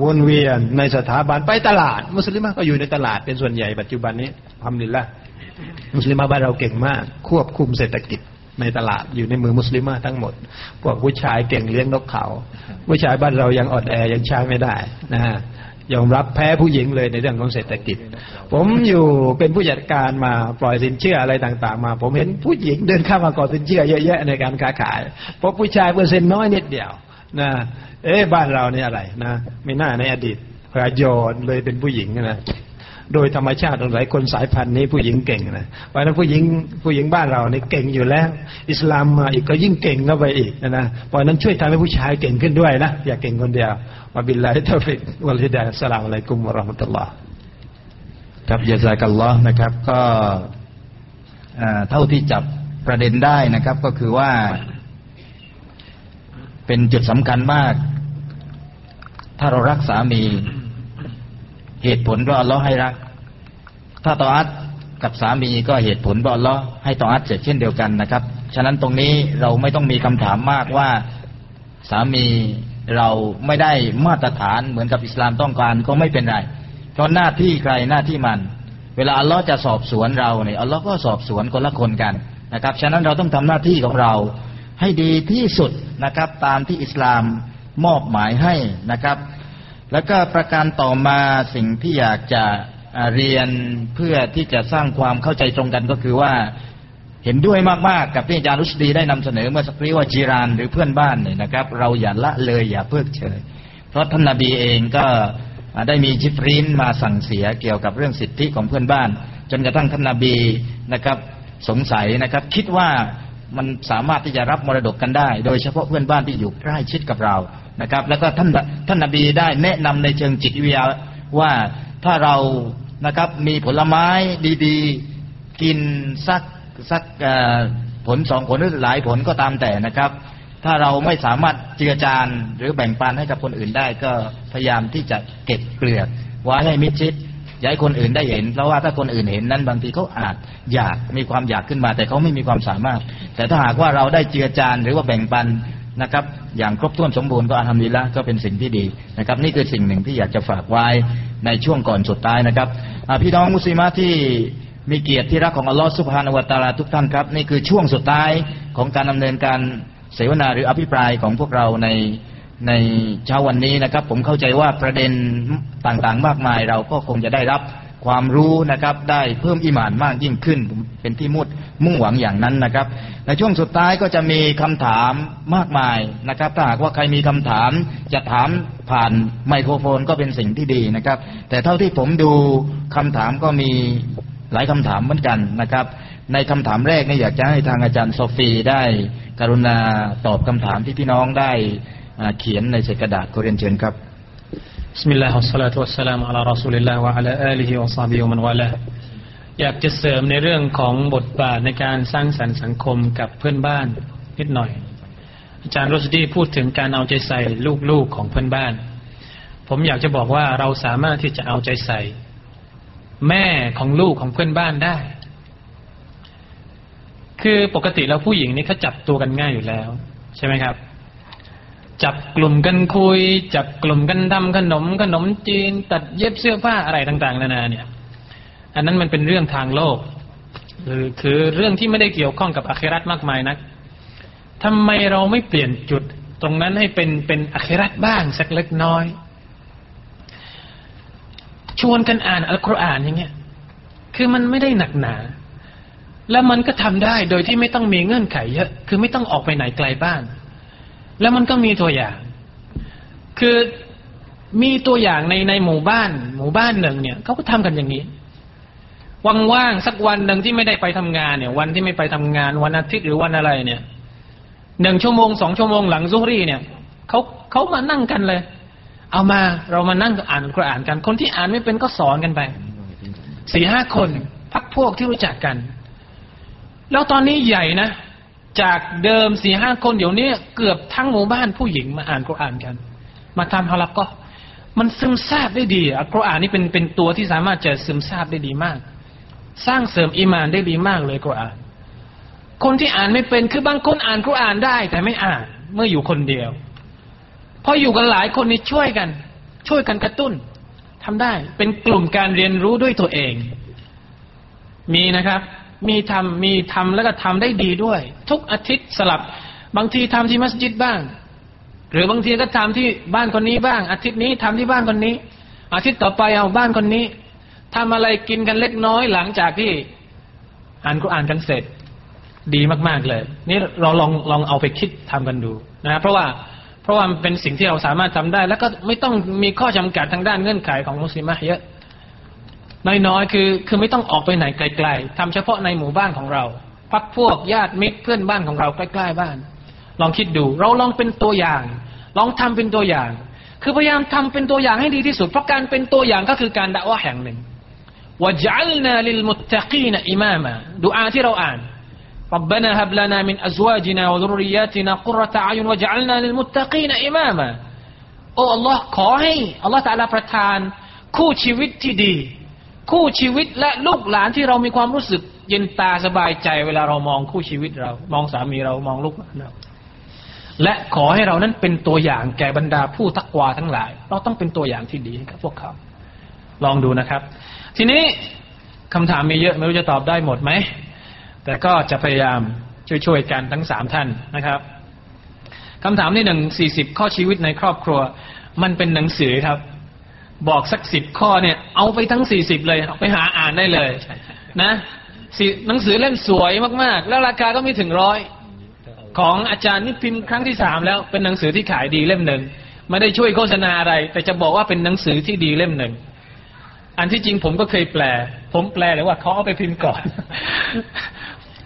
วนเวียนในสถาบันไปตลาดมุสลิมะก็อยู่ในตลาดเป็นส่วนใหญ่ปัจจุบันนี้อัลฮัมดุลิลละห์มุสลิมะบ้านเราเก่งมากควบคุมเศรษฐกิจในตลาดอยู่ในมือมุสลิมะทั้งหมดพวกผู้ชายเก่งเลี้ยงนกเขาผู้ชายบ้านเรายังอ่อนแอยังใช้ไม่ได้นะฮะยอมรับแพ้ผู้หญิงเลยในเรื่องของเศรษฐกิจผมอยู่เป็นผู้จัดการมาปล่อยสินเชื่ออะไรต่างๆมาผมเห็นผู้หญิงเดินเข้ามาก่อสินเชื่อเยอะแยะในการค้าขายเพราะผู้ชายเปอร์เซ็นต์น้อยนิดเดียวนะเอ๊ะบ้านเราเนี่ยอะไรนะไม่น่าในอดีตพระโยนเลยเป็นผู้หญิงนะโดยธรรมชาติของหลายคนสายพันธุ์นี้ผู้หญิงเก่งนะเพราะฉะนั้นผู้หญิงผู้หญิงบ้านเราเนี่ยเก่งอยู่แล้วอิสลามมาอีกก็ยิ่งเก่งเข้าไปอีกนะนะเพราะฉะนั้นช่วยทำให้ผู้ชายเก่งขึ้นด้วยนะอย่าเก่งคนเดียววะบิลลาฮิตอฟิกวัลฮิดายะฮ์อัสสลามุอะลัยกุมวะเราะมะตุลลอฮ์ครับญะซากัลลอฮ์นะครับก็เอ่อเท่าที่จับประเด็นได้นะครับก็คือว่าเป็นจุดสำคัญมากถ้าเรารักสามีเหตุผลเพราะอัลเลาะห์ให้รักถ้าตออัตกับสามีก็เหตุผลเพราะอัลเลาะห์ให้ตออัตเช่นเดียวกันนะครับฉะนั้นตรงนี้เราไม่ต้องมีคำถามมากว่าสามีเราไม่ได้มาตรฐานเหมือนกับอิสลามต้องการก็ไม่เป็นไรเพราะหน้าที่ใครหน้าที่มันเวลาอัลเลาะห์จะสอบสวนเราเนี่ยอัลเลาะห์ก็สอบสวนคนละคนกันนะครับฉะนั้นเราต้องทำหน้าที่ของเราให้ดีที่สุดนะครับตามที่อิสลามมอบหมายให้นะครับแล้วก็ประการต่อมาสิ่งที่อยากจะเรียนเพื่อที่จะสร้างความเข้าใจตรงกันก็คือว่าเห็นด้วยมากๆกับที่อาจารย์รุชดีได้นำเสนอเมื่อสักครู่ว่าจีรานหรือเพื่อนบ้านเนี่ยนะครับเราอย่าละเลยอย่าเพิกเฉยเพราะท่านนบีเองก็ได้มีญิบรีลมาสั่งเสียเกี่ยวกับเรื่องสิทธิของเพื่อนบ้านจนกระทั่งท่านนบีนะครับสงสัยนะครับคิดว่ามันสามารถที่จะรับมรดกกันได้โดยเฉพาะเพื่อนบ้านที่อยู่ใกล้ชิดกับเรานะครับแล้วก็ท่านท่านนบีได้แนะนำในเชิงจิตวิทยาว่าถ้าเรานะครับมีผลไม้ดีๆกินสักสักผลสองผลหรือหลายผลก็ตามแต่นะครับถ้าเราไม่สามารถเจือจานหรือแบ่งปันให้กับคนอื่นได้ก็พยายามที่จะเก็บเปลือกไว้ให้มิดชิดอย่าให้คนอื่นได้เห็นเพราะว่าถ้าคนอื่นเห็นนั้นบางทีเขาอาจอยากมีความอยากขึ้นมาแต่เขาไม่มีความสามารถแต่ถ้าหากว่าเราได้เจือจานหรือว่าแบ่งปันนะครับอย่างครบถ้วนสมบูรณ์ก็อัลฮัมดุลิลละห์ก็เป็นสิ่งที่ดีนะครับนี่คือสิ่งหนึ่งที่อยากจะฝากไว้ในช่วงก่อนสุดท้ายนะครับพี่น้องมุสลิมะที่มีเกียรติที่รักของอัลลอฮฺซุบฮานะฮูวะตะอาลาทุกท่านครับนี่คือช่วงสุดท้ายของการดำเนินการเสวนาหรืออภิปรายของพวกเราในในเช้าวันนี้นะครับผมเข้าใจว่าประเด็นต่างๆมากมายเราก็คงจะได้รับความรู้นะครับได้เพิ่มอีหม่านมากยิ่งขึ้นเป็นที่มุ่งมุ่งหวังอย่างนั้นนะครับในช่วงสุดท้ายก็จะมีคำถามมากมายนะครับถ้าหากว่าใครมีคำถามจะถามผ่านไมโครโฟนก็เป็นสิ่งที่ดีนะครับแต่เท่าที่ผมดูคำถามก็มีหลายคำถามเหมือนกันนะครับ ในคำถามแรกเนี่ยอยากจะให้ทางอาจารย์โซฟีได้กรุณาตอบคำถามที่พี่น้องได้เขียนในเศษกระดาษขอเรียนเชิญครับบิสมิลลาฮิสซาลาตุวัสสลามุอะลารอซูลิลลาฮิวะอะลาอาลิฮิวะศอฮบิฮิวะมันวะลาอยากจะเสริมในเรื่องของบทบาทในการสร้างสรรค์สังคมกับเพื่อนบ้านนิดหน่อยอาจารย์รุชดีพูดถึงการเอาใจใส่ลูกๆของเพื่อนบ้านผมอยากจะบอกว่าเราสามารถที่จะเอาใจใส่แม่ของลูกของเพื่อนบ้านได้คือปกติแล้วผู้หญิงนี่เขาจับตัวกันง่ายอยู่แล้วใช่ไหมครับจับกลุ่มกันคุยจับกลุ่มกันทำขนมขนมจีนตัดเย็บเสื้อผ้าอะไรต่างๆนานาเนี่ยอันนั้นมันเป็นเรื่องทางโลกหรือคือเรื่องที่ไม่ได้เกี่ยวข้องกับอาคิเราะห์มากมายนักทำไมเราไม่เปลี่ยนจุดตรงนั้นให้เป็นเป็นอาคิเราะห์บ้างสักเล็กน้อยชวนกันอ่านอัลกุรอานอย่างเงี้ยคือมันไม่ได้หนักหนาแล้วมันก็ทำได้โดยที่ไม่ต้องมีเงื่อนไขเยอะคือไม่ต้องออกไปไหนไกลบ้านแล้วมันก็มีตัวอย่างคือมีตัวอย่างในในหมู่บ้านหมู่บ้านหนึ่งเนี่ยเขาก็ทำกันอย่างนี้ว่างๆสักวันหนึ่งที่ไม่ได้ไปทำงานเนี่ยวันที่ไม่ไปทำงานวันอาทิตย์หรือวันอะไรเนี่ยหนึ่งชั่วโมงสองชั่วโมงหลังซุฮรีเนี่ยเขาเขามานั่งกันเลยเอามาเรามานั่งอ่านอัลกุรอานกันคนที่อ่านไม่เป็นก็สอนกันไปสี่ห้าคนพักพวกที่รู้จักกันแล้วตอนนี้ใหญ่นะจากเดิมสี่ห้าคนเดี๋ยวนี้เกือบทั้งหมู่บ้านผู้หญิงมาอ่านอัลกุรอานกันมาทำฮาลักก็มันซึมซาบได้ดีอัลกุรอานนี่เป็นเป็นตัวที่สามารถจะซึมซาบได้ดีมากสร้างเสริมอีมานได้ดีมากเลยอัลกุรอานคนที่อ่านไม่เป็นคือบางคนอ่านอัลกุรอานได้แต่ไม่อ่านเมื่ออยู่คนเดียวพออยู่กันหลายคนนี่ช่วยกันช่วยกันกระตุ้นทำได้เป็นกลุ่มการเรียนรู้ด้วยตัวเองมีนะครับมีทำมีทำแล้วก็ทำได้ดีด้วยทุกอาทิตย์สลับบางทีทำที่มัสยิดบ้างหรือบางทีก็ทำที่บ้านคนนี้บ้างอาทิตย์นี้ทำที่บ้านคนนี้อาทิตย์ต่อไปเอาบ้านคนนี้ทำอะไรกินกันเล็กน้อยหลังจากที่อ่านกุรอานกันเสร็จดีมากๆเลยนี่เราลองลองเอาไปคิดทำกันดูนะเพราะว่าเพราะว่ามันเป็นสิ่งที่เราสามารถทำได้แล้วก็ไม่ต้องมีข้อจำกัดทางด้านเงื่อนไขของมุสลิมะเยอะน้อยๆคือคือไม่ต้องออกไปไหนไกลๆทำเฉพาะในหมู่บ้านของเราพักพวกญาติมิตรเพื่อนบ้านของเราใกล้ๆบ้านลองคิดดูเราลองเป็นตัวอย่างลองทำเป็นตัวอย่างคือพยายามทำเป็นตัวอย่างให้ดีที่สุดเพราะการเป็นตัวอย่างก็คือการดะอวะห์แห่งหนึ่งวะจัลนาลิลมุตตะกีนอิมามะดุอาที่เราอ่านร็อบบะนาฮับลานามินอัซวาจินาวะซุรริยาตินากุรเราะตะอยุนวะจัลนาลิลมุตตะกีนอิมามะโอ้อัลเลาะห์ขอให้อัลเลาะห์ตะอาลาประทานคู่ชีวิตที่ดีคู่ชีวิตและลูกหลานที่เรามีความรู้สึกเย็นตาสบายใจเวลาเรามองคู่ชีวิตเรามองสามีเรามองลูกหลานเราและขอให้เรานั้นเป็นตัวอย่างแก่บรรดาผู้ตักวาทั้งหลายเราต้องเป็นตัวอย่างที่ดีให้กับพวกเขาลองดูนะครับทีนี้คำถามมีเยอะไม่รู้จะตอบได้หมดไหมแต่ก็จะพยายามช่วยๆกันทั้งสามท่านนะครับคำถามที่หนึ่งสี่สิบข้อชีวิตในครอบครัวมันเป็นหนังสือครับบอกสักสิบข้อเนี่ยเอาไปทั้งสี่สิบเลยเอาไปหาอ่านได้เลยนะหนังสือเล่มสวยมากๆแล้วราคาก็ไม่ถึงร้อยของอาจารย์นี่พิมพ์ครั้งที่สามแล้วเป็นหนังสือที่ขายดีเล่มหนึ่งไม่ได้ช่วยโฆษณาอะไรแต่จะบอกว่าเป็นหนังสือที่ดีเล่มหนึ่งอันที่จริงผมก็เคยแปลผมแปลแต่ว่าเขาเอาไปพิมพ์ก่อน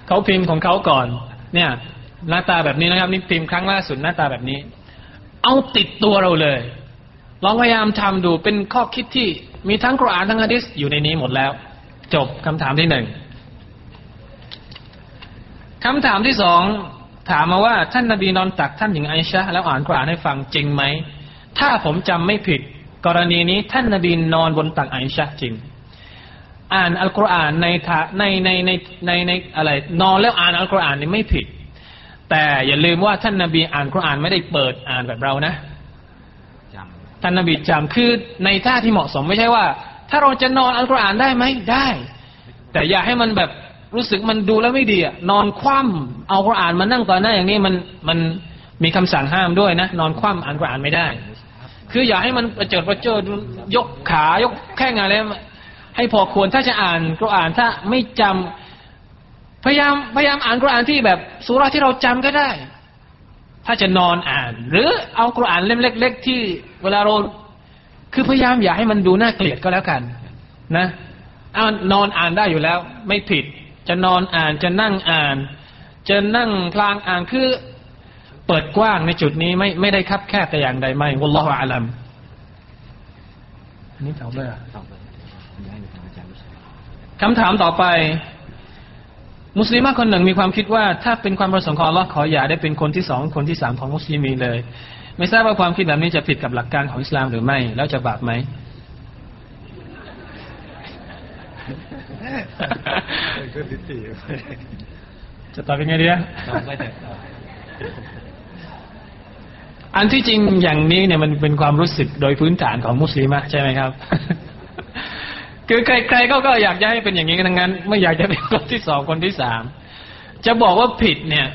เขาพิมพ์ของเขาก่อนเนี่ยหน้าตาแบบนี้นะครับนี่พิมพ์ครั้งล่าสุดหน้าตาแบบนี้เอาติดตัวเราเลยลองพยายามทำดูเป็นข้อคิดที่มีทั้งกุรอานทั้งหะดีษอยู่ในนี้หมดแล้วจบคำถามที่หนึ่งคำถามที่สองถามมาว่าท่านนบีนอนตักท่านหญิงไอชะห์แล้วอ่านกุรอานให้ฟังจริงไหมถ้าผมจำไม่ผิดกรณีนี้ท่านนบีนอนบนตักไอชะห์จริงอ่านอัลกุรอานในในในในในในอะไรนอนแล้วอ่านอัลกุรอานนี่ไม่ผิดแต่อย่าลืมว่าท่านนบีอ่านกุรอานไม่ได้เปิดอ่านแบบเรานะท่านนบีจำคือในท่าที่เหมาะสมไม่ใช่ว่าถ้าเราจะนอนอัลกุรอานได้ไหมได้แต่อย่าให้มันแบบรู้สึกมันดูแล้วไม่ดีอ่ะนอนคว่ำเอากุรอานมานั่งต่อหน้าอย่างนี้มันมันมีคำสั่งห้ามด้วยนะนอนคว่ำอ่านกุรอานไม่ได้คืออย่าให้มันประเจิดประเจิดยกขายกแข้งอะไรให้พอควรถ้าจะอ่านกุรอานถ้าไม่จำพยายามพยายามอ่านกุรอานที่แบบซูเราะห์ที่เราจำก็ได้ถ้าจะนอนอ่านหรือเอากุรอานเล่มเล็กๆที่เวลาเราคือพยายามอย่าให้มันดูน่าเกลียดก็แล้วกันนะนอนอ่านได้อยู่แล้วไม่ผิด จะนอนอ่านจะนั่งอ่านจะนั่งกลางอ่านคือเปิดกว้างในจุดนี้ไม่ไม่ได้คับแคบแต่อย่างใดไม่วัลลอฮุอาลัมนี่ตอบเลยอะคำถามต่อไปมุสลิมคนหนึ่งมีความคิดว่าถ้าเป็นความประสงค์ของอัลเลาะห์ขออย่าได้เป็นคนที่สองคนที่สามของมุสลิมเลยไม่ทราบว่าความคิดแบบนี้จะผิดกับหลักการของอิสลามหรือไม่แล้วจะบาปไหมจะตอบเป็นไงดีอะอันที่จริงอย่างนี้เนี่ยมันเป็นความรู้สึกโดยพื้นฐานของมุสลิมใช่ไหมครับคือใครๆก็อยากจะให้เป็นอย่างนี้กันทั้งนั้นไม่อยากจะเป็นคนที่สองคนที่สามจะบอกว่าผิดเนี่ย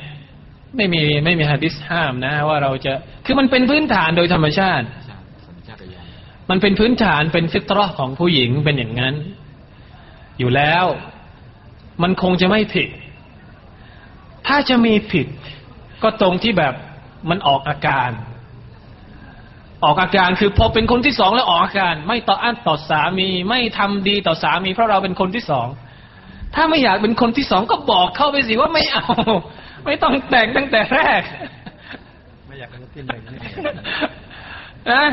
ไม่มีไม่มีหะดีษห้ามนะว่าเราจะคือมันเป็นพื้นฐานโดยธรรมชาติมันเป็นพื้นฐานเป็นฟิตเราะห์ของผู้หญิงเป็นอย่างนั้นอยู่แล้วมันคงจะไม่ผิดถ้าจะมีผิดก็ตรงที่แบบมันออกอาการออกอาการคือพอเป็นคนที่สองแล้วออกอาการไม่ต่ออั้นต่อสามีไม่ทำดีต่อสามีเพราะเราเป็นคนที่สองถ้าไม่อยากเป็นคนที่สองก็บอกเข้าไปสิว่าไม่เอาไม่ต้องแต่งตั้งแต่แรกไม่อยากเป็นคนที่หนึ่งนะ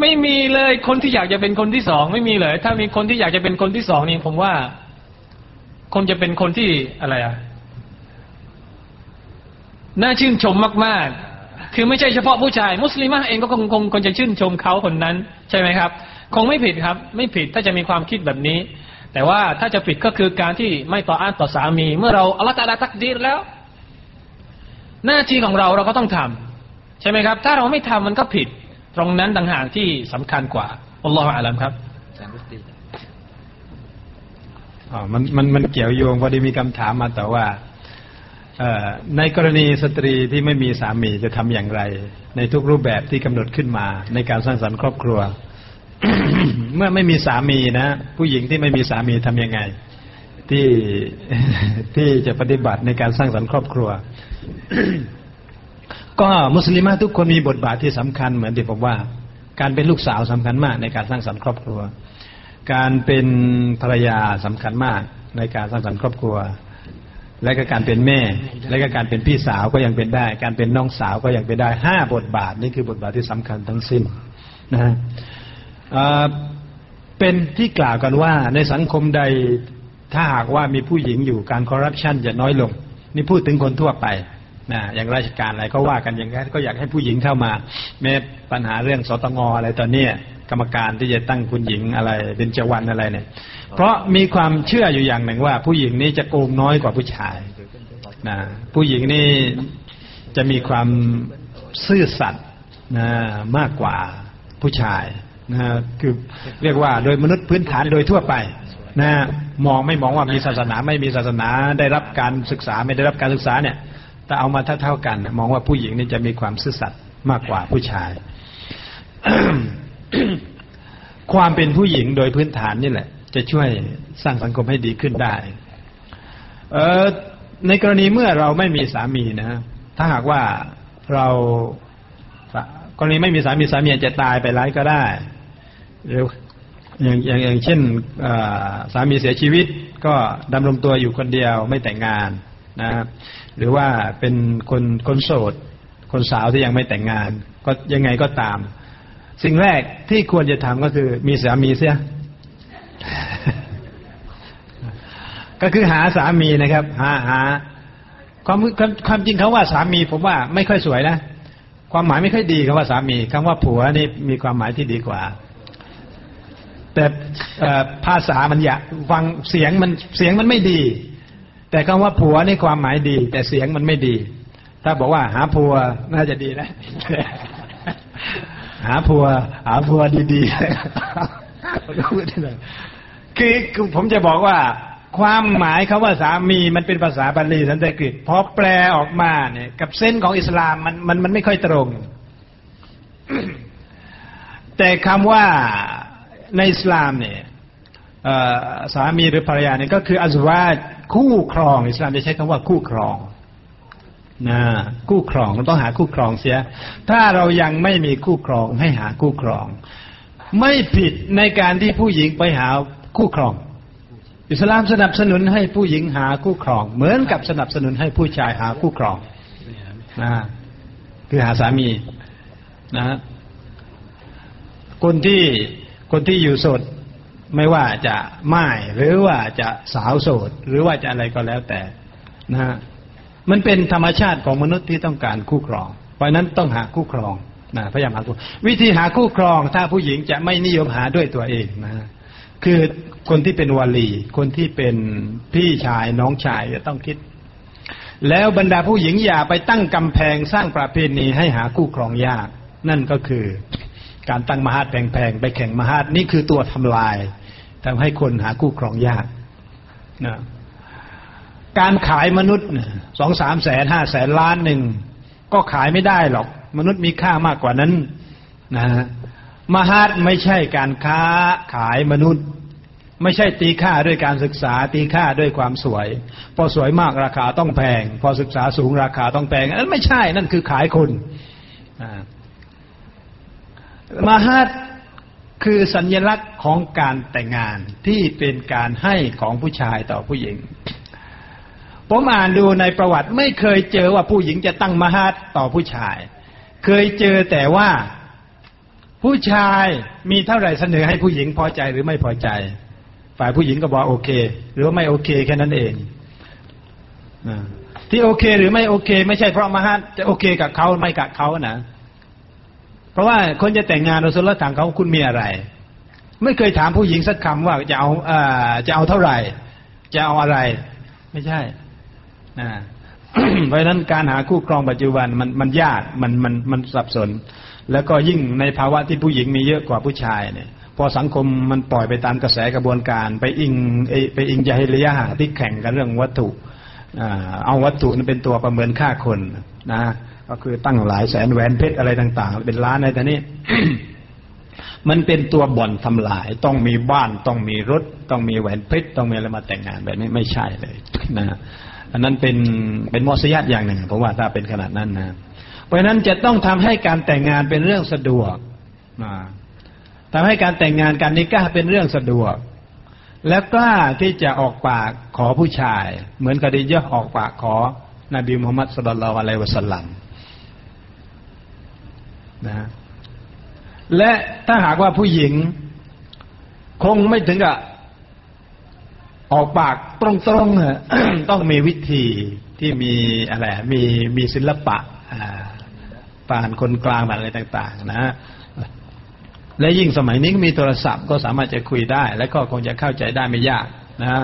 ไม่มีเลยคนที่อยากจะเป็นคนที่สองไม่มีเลยถ้ามีคนที่อยากจะเป็นคนที่สองนี่ผมว่าคนจะเป็นคนที่อะไรอะน่าชื่นชมมากๆคือไม่ใช่เฉพาะผู้ชายมุสลิมะเองก็คงคงคงจะชื่นชมเขาคนนั้นใช่ไหมครับคงไม่ผิดครับไม่ผิดถ้าจะมีความคิดแบบนี้แต่ว่าถ้าจะผิดก็คือการที่ไม่ต่ออ้านต่อสามีเมื่อเราอัลลอฮฺตะอาลาตักดีรแล้วหน้าที่ของเราเราก็ต้องทำใช่ไหมครับถ้าเราไม่ทำมันก็ผิดตรงนั้นต่างหากที่สำคัญกว่าอัลลอฮฺอาลัมครับอ๋อมันมันมันเกี่ยวโยงพอดีมีคำถามมาแต่ว่าในกรณีสตรีที่ไม่มีสามีจะทำอย่างไรในทุกรูปแบบที่กำหนดขึ้นมาในการสร้างสรรค์ครอบครัว เมื่อไม่มีสามีนะผู้หญิงที่ไม่มีสามีทำยังไงที่ ที่จะปฏิบัติในการสร้างสรรค์ครอบครัว ก็มุสลิมะทุกคนมีบทบาทที่สำคัญเหมือนที่ผมว่าการเป็นลูกสาวสำคัญมากในการสร้างสรรค์ครอบครัวการเป็นภรรยาสำคัญมากในการสร้างสรรค์ครอบครัวและก็การเป็นแม่และก็การเป็นพี่สาวก็ยังเป็นได้การเป็นน้องสาวก็ยังเป็นได้ห้าบทบาทนี่คือบทบาทที่สำคัญทั้งสิ้นนะฮะเป็นที่กล่าวกันว่าในสังคมใดถ้าหากว่ามีผู้หญิงอยู่การคอร์รัปชันจะน้อยลงนี่พูดถึงคนทั่วไปนะอย่างราชการอะไรก็ว่ากันอย่างนั้นก็อยากให้ผู้หญิงเข้ามาแม้ปัญหาเรื่องสตงอะไรตอนนี้กรรมการที่จะตั้งคุณหญิงอะไรเป็นเจวันอะไรเนี่ยเพราะมีความเชื่ออยู่อย่างหนึ่งว่าผู้หญิงนี่จะโกงน้อยกว่าผู้ชายนะผู้หญิงนี่จะมีความซื่อสัตย์นะมากกว่าผู้ชายนะคือเรียกว่าโดยมนุษย์พื้นฐานโดยทั่วไปนะมองไม่มองว่ามีศาสนาไม่มีศาสนาได้รับการศึกษาไม่ได้รับการศึกษาเนี่ยแต่เอามาเท่าๆกันมองว่าผู้หญิงนี่จะมีความซื่อสัตย์มากกว่าผู้ชาย ความเป็นผู้หญิงโดยพื้นฐานนี่แหละจะช่วยสร้างสังคมให้ดีขึ้นได้เอ่อในกรณีเมื่อเราไม่มีสามีนะถ้าหากว่าเรากรณีไม่มีสามีสามีอาจจะตายไปแล้วก็ได้หรืออย่างอย่างอย่างเช่นสามีเสียชีวิตก็ดำรงตัวอยู่คนเดียวไม่แต่งงานนะครับหรือว่าเป็นคนคนโสดคนสาวที่ยังไม่แต่งงานก็ยังไงก็ตามสิ่งแรกที่ควรจะทำก็คือมีสามีเสียก็คือหาสามีนะครับหาหาความความจริงเขาว่าสามีผมว่าไม่ค่อยสวยนะความหมายไม่ค่อยดีคำว่าสามีคำว่าผัวนี่มีความหมายที่ดีกว่าแต่ภาษามันอยากฟังเสียงมันเสียงมันไม่ดีแต่คำว่าผัวนี่ความหมายดีแต่เสียงมันไม่ดีถ้าบอกว่าหาผัวน่าจะดีนะหาผัวหาผัวดีๆ คือผมจะบอกว่าความหมายคำว่าสามีมันเป็นภาษาบาลีสันสกฤตพอแปลออกมาเนี่ยกับเส้นของอิสลามมันมันมันไม่ค่อยตรง แต่คำว่าในอิสลามเนี่ยสามีหรือภรรยาเนี่ยก็คืออัซวาจคู่ครองอิสลามจะใช้คำว่าคู่ครองนะคู่ครองเราต้องหาคู่ครองเสียถ้าเรายังไม่มีคู่ครองให้หาคู่ครองไม่ผิดในการที่ผู้หญิงไปหาคู่ครอง อิสลามสนับสนุนให้ผู้หญิงหาคู่ครองเหมือนกับสนับสนุนให้ผู้ชายหาคู่ครองนะคือหาสามีนะคนที่คนที่อยู่โสดไม่ว่าจะม่ายหรือว่าจะสาวโสดหรือว่าจะอะไรก็แล้วแต่นะฮะมันเป็นธรรมชาติของมนุษย์ที่ต้องการคู่ครองเพราะนั้นต้องหาคู่ครองนะพยายามหาคู่วิธีหาคู่ครองถ้าผู้หญิงจะไม่นิยมหาด้วยตัวเองนะฮะคือคนที่เป็นวาลีคนที่เป็นพี่ชายน้องชายจะต้องคิดแล้วบรรดาผู้หญิงอย่าไปตั้งกำแพงสร้างประเพณีให้หาคู่ครองยากนั่นก็คือการตั้งมหาดแพงๆไปแข่งมหาดนี่คือตัวทำลายทำให้คนหาคู่ครองยากนะการขายมนุษย์สองสามแสนห้าแสนล้านหนึ่งก็ขายไม่ได้หรอกมนุษย์มีค่ามากกว่านั้นนะฮะมหาดไม่ใช่การค้าขายมนุษย์ไม่ใช่ตีค่าด้วยการศึกษาตีค่าด้วยความสวยพอสวยมากราคาต้องแพงพอศึกษาสูงราคาต้องแพงนั่นไม่ใช่นั่นคือขายคนนะมหาดคือสัญลักษณ์ของการแต่งงานที่เป็นการให้ของผู้ชายต่อผู้หญิงผมอ่านดูในประวัติไม่เคยเจอว่าผู้หญิงจะตั้งมหาดต่อผู้ชายเคยเจอแต่ว่าผู้ชายมีเท่าไหร่เสนอให้ผู้หญิงพอใจหรือไม่พอใจฝ่ายผู้หญิงก็บอกโอเคหรือว่าไม่โอเคแค่นั้นเองที่โอเคหรือไม่โอเคไม่ใช่เพราะมหาดจะโอเคกับเขาไม่กับเขานะเพราะว่าคนจะแต่งงานเราสนแล้วถามเขาคุณมีอะไรไม่เคยถามผู้หญิงสักคำว่าจะเอาอ่าจะเอาเท่าไหร่จะเอาอะไรไม่ใช่นะ เพราะฉะนั้นการหาคู่ครองปัจจุบันมันมันยากมันมันมันสับสนแล้วก็ยิ่งในภาวะที่ผู้หญิงมีเยอะกว่าผู้ชายเนี่ยพอสังคมมันปล่อยไปตามกระแสกระบวนการไปอิงไปอิงยาฮิลิยะห์ที่แข่งกันเรื่องวัตถุเอาวัตถุนั้นเป็นตัวประเมินค่าคนนะก็คือตั้งหลายแสนแหวนเพชรอะไรต่างๆเป็นล้านอะไรแต่นี้ มันเป็นตัวบ่อนทำลายต้องมีบ้านต้องมีรถต้องมีแหวนเพชรต้องมีอะไรมาแต่งงานแบบนี้ไม่ใช่เลยนะอันนั้นเป็นเป็นมอสยัดอย่างหนึ่งเพราะว่าถ้าเป็นขนาดนั้นนะเพราะฉะนั้นจะต้องทำให้การแต่งงานเป็นเรื่องสะดวกนะทำให้การแต่งงานการนิกะห์เป็นเรื่องสะดวกและกล้าที่จะออกปากขอผู้ชายเหมือนกะดียะห์ออกปากขอนบีมุฮัมมัดศ็อลลัลลอฮุอะลัยฮิวะซัลลัมนะและถ้าหากว่าผู้หญิงคงไม่ถึงกับออกปากตรงๆ ต้องมีวิธีที่มีอะไรมีมีศิลปะผ่านคนกลางผ่านอะไรต่างๆนะและยิ่งสมัยนี้มีโทรศัพท์ก็สามารถจะคุยได้และก็คงจะเข้าใจได้ไม่ยากนะฮะ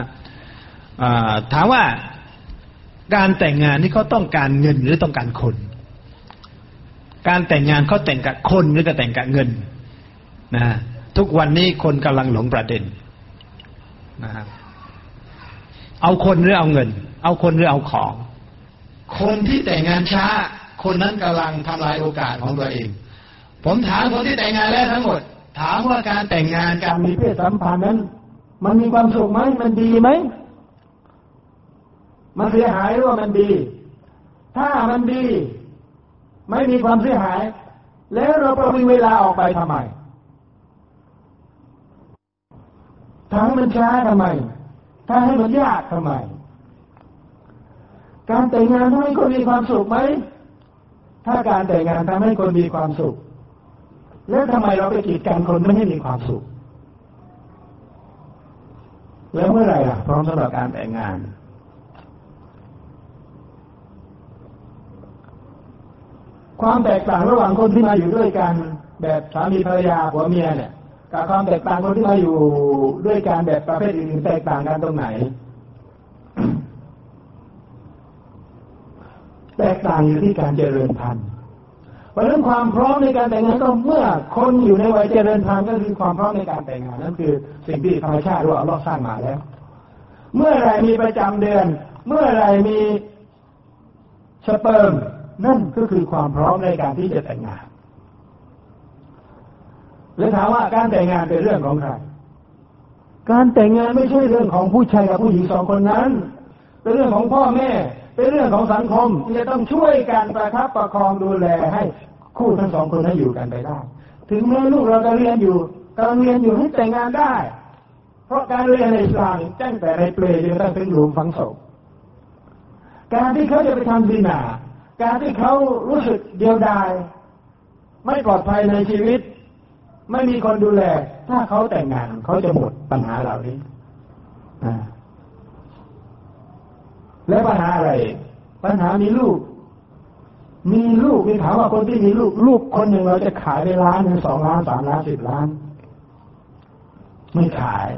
ถามว่าการแต่งงานนี่เขาต้องการเงินหรือต้องการคนการแต่งงานเขาแต่งกับคนหรือจะแต่งกับเงินนะทุกวันนี้คนกำลังหลงประเด็นนะเอาคนหรือเอาเงินเอาคนหรือเอาของคนที่แต่งงานช้าคนนั้นกำลังทำลายโอกาสของตัวเองผมถามคนที่แต่งงานแล้วทั้งหมดถามว่าการแต่งงานการมีเพศสัมพันธ์นั้นมันมีความสุขไหมมันดีไหมมันเสียหายหรือว่ามันดีถ้ามันดีไม่มีความเสียหายแล้วเราประวิงเวลาออกไปทำไมทำให้มันช้าทำไมทำให้มันยากทำไมการแต่งงานทำให้คนมีความสุขไหมถ้าการแต่งงานทำให้คนมีความสุขแล้วทำไมเราไปกีดกันคนไม่ให้มีความสุขแล้วเมื่อไหร่ล่ะพร้อมสำหรับการแต่งงานความแตกต่างระหว่างคนที่มาอยู่ด้วยกันแบบสามีภรรยาผัวเมียเนี่ยกับความแตกต่างคนที่มาอยู่ด้วยกันแบบประเภทอื่นๆแตกต่างกันตรงไหนแตกต่างอยู่ที่การเจริญพันธุ์เพราะเรื่องความพร้อมในการแต่งงานก็เมื่อคนอยู่ในวัยเจริญพันธุ์ก็คือความพร้อมในการแต่งงานนั่นคือสิ่งที่ธรรมชาติอัลเลาะห์สร้างมาแล้วเมื่อไรมีประจำเดือนเมื่อไรมีสเปิร์มนั่นก็คือความพร้อมในการที่จะแต่งงานแล้วถามว่าการแต่งงานเป็นเรื่องของใครการแต่งงานไม่ใช่เรื่องของผู้ชายกับผู้หญิงสองคนนั้นเป็นเรื่องของพ่อแม่เป็นเรื่องของสังคมที่จะต้องช่วยกันประคับประคองดูแลให้คู่ทั้งสองคนนั้นอยู่กันไปได้ถึงแม้ลูกเราจะเรียนอยู่กำลังเรียนอยู่ให้แต่งงานได้ เพราะการเรียนในอิสลามตั้งแต่ในเปลจนกระทั่งถึงหลุมฝังศพการที่เขาจะไปทำดินาการที่เขารู้สึกเดียวดายไม่ปลอดภัยในชีวิตไม่มีคนดูแลถ้าเขาแต่งงานเขาจะหมดปัญหาเหล่านี้และปัญหาอะไรปัญหามีลูกมีลูกมีถามว่าคนที่มีลูกลูกคนหนึ่งเราจะขายได้ล้านหนึ่งสองล้านสามล้านสิบล้านไม่ขาย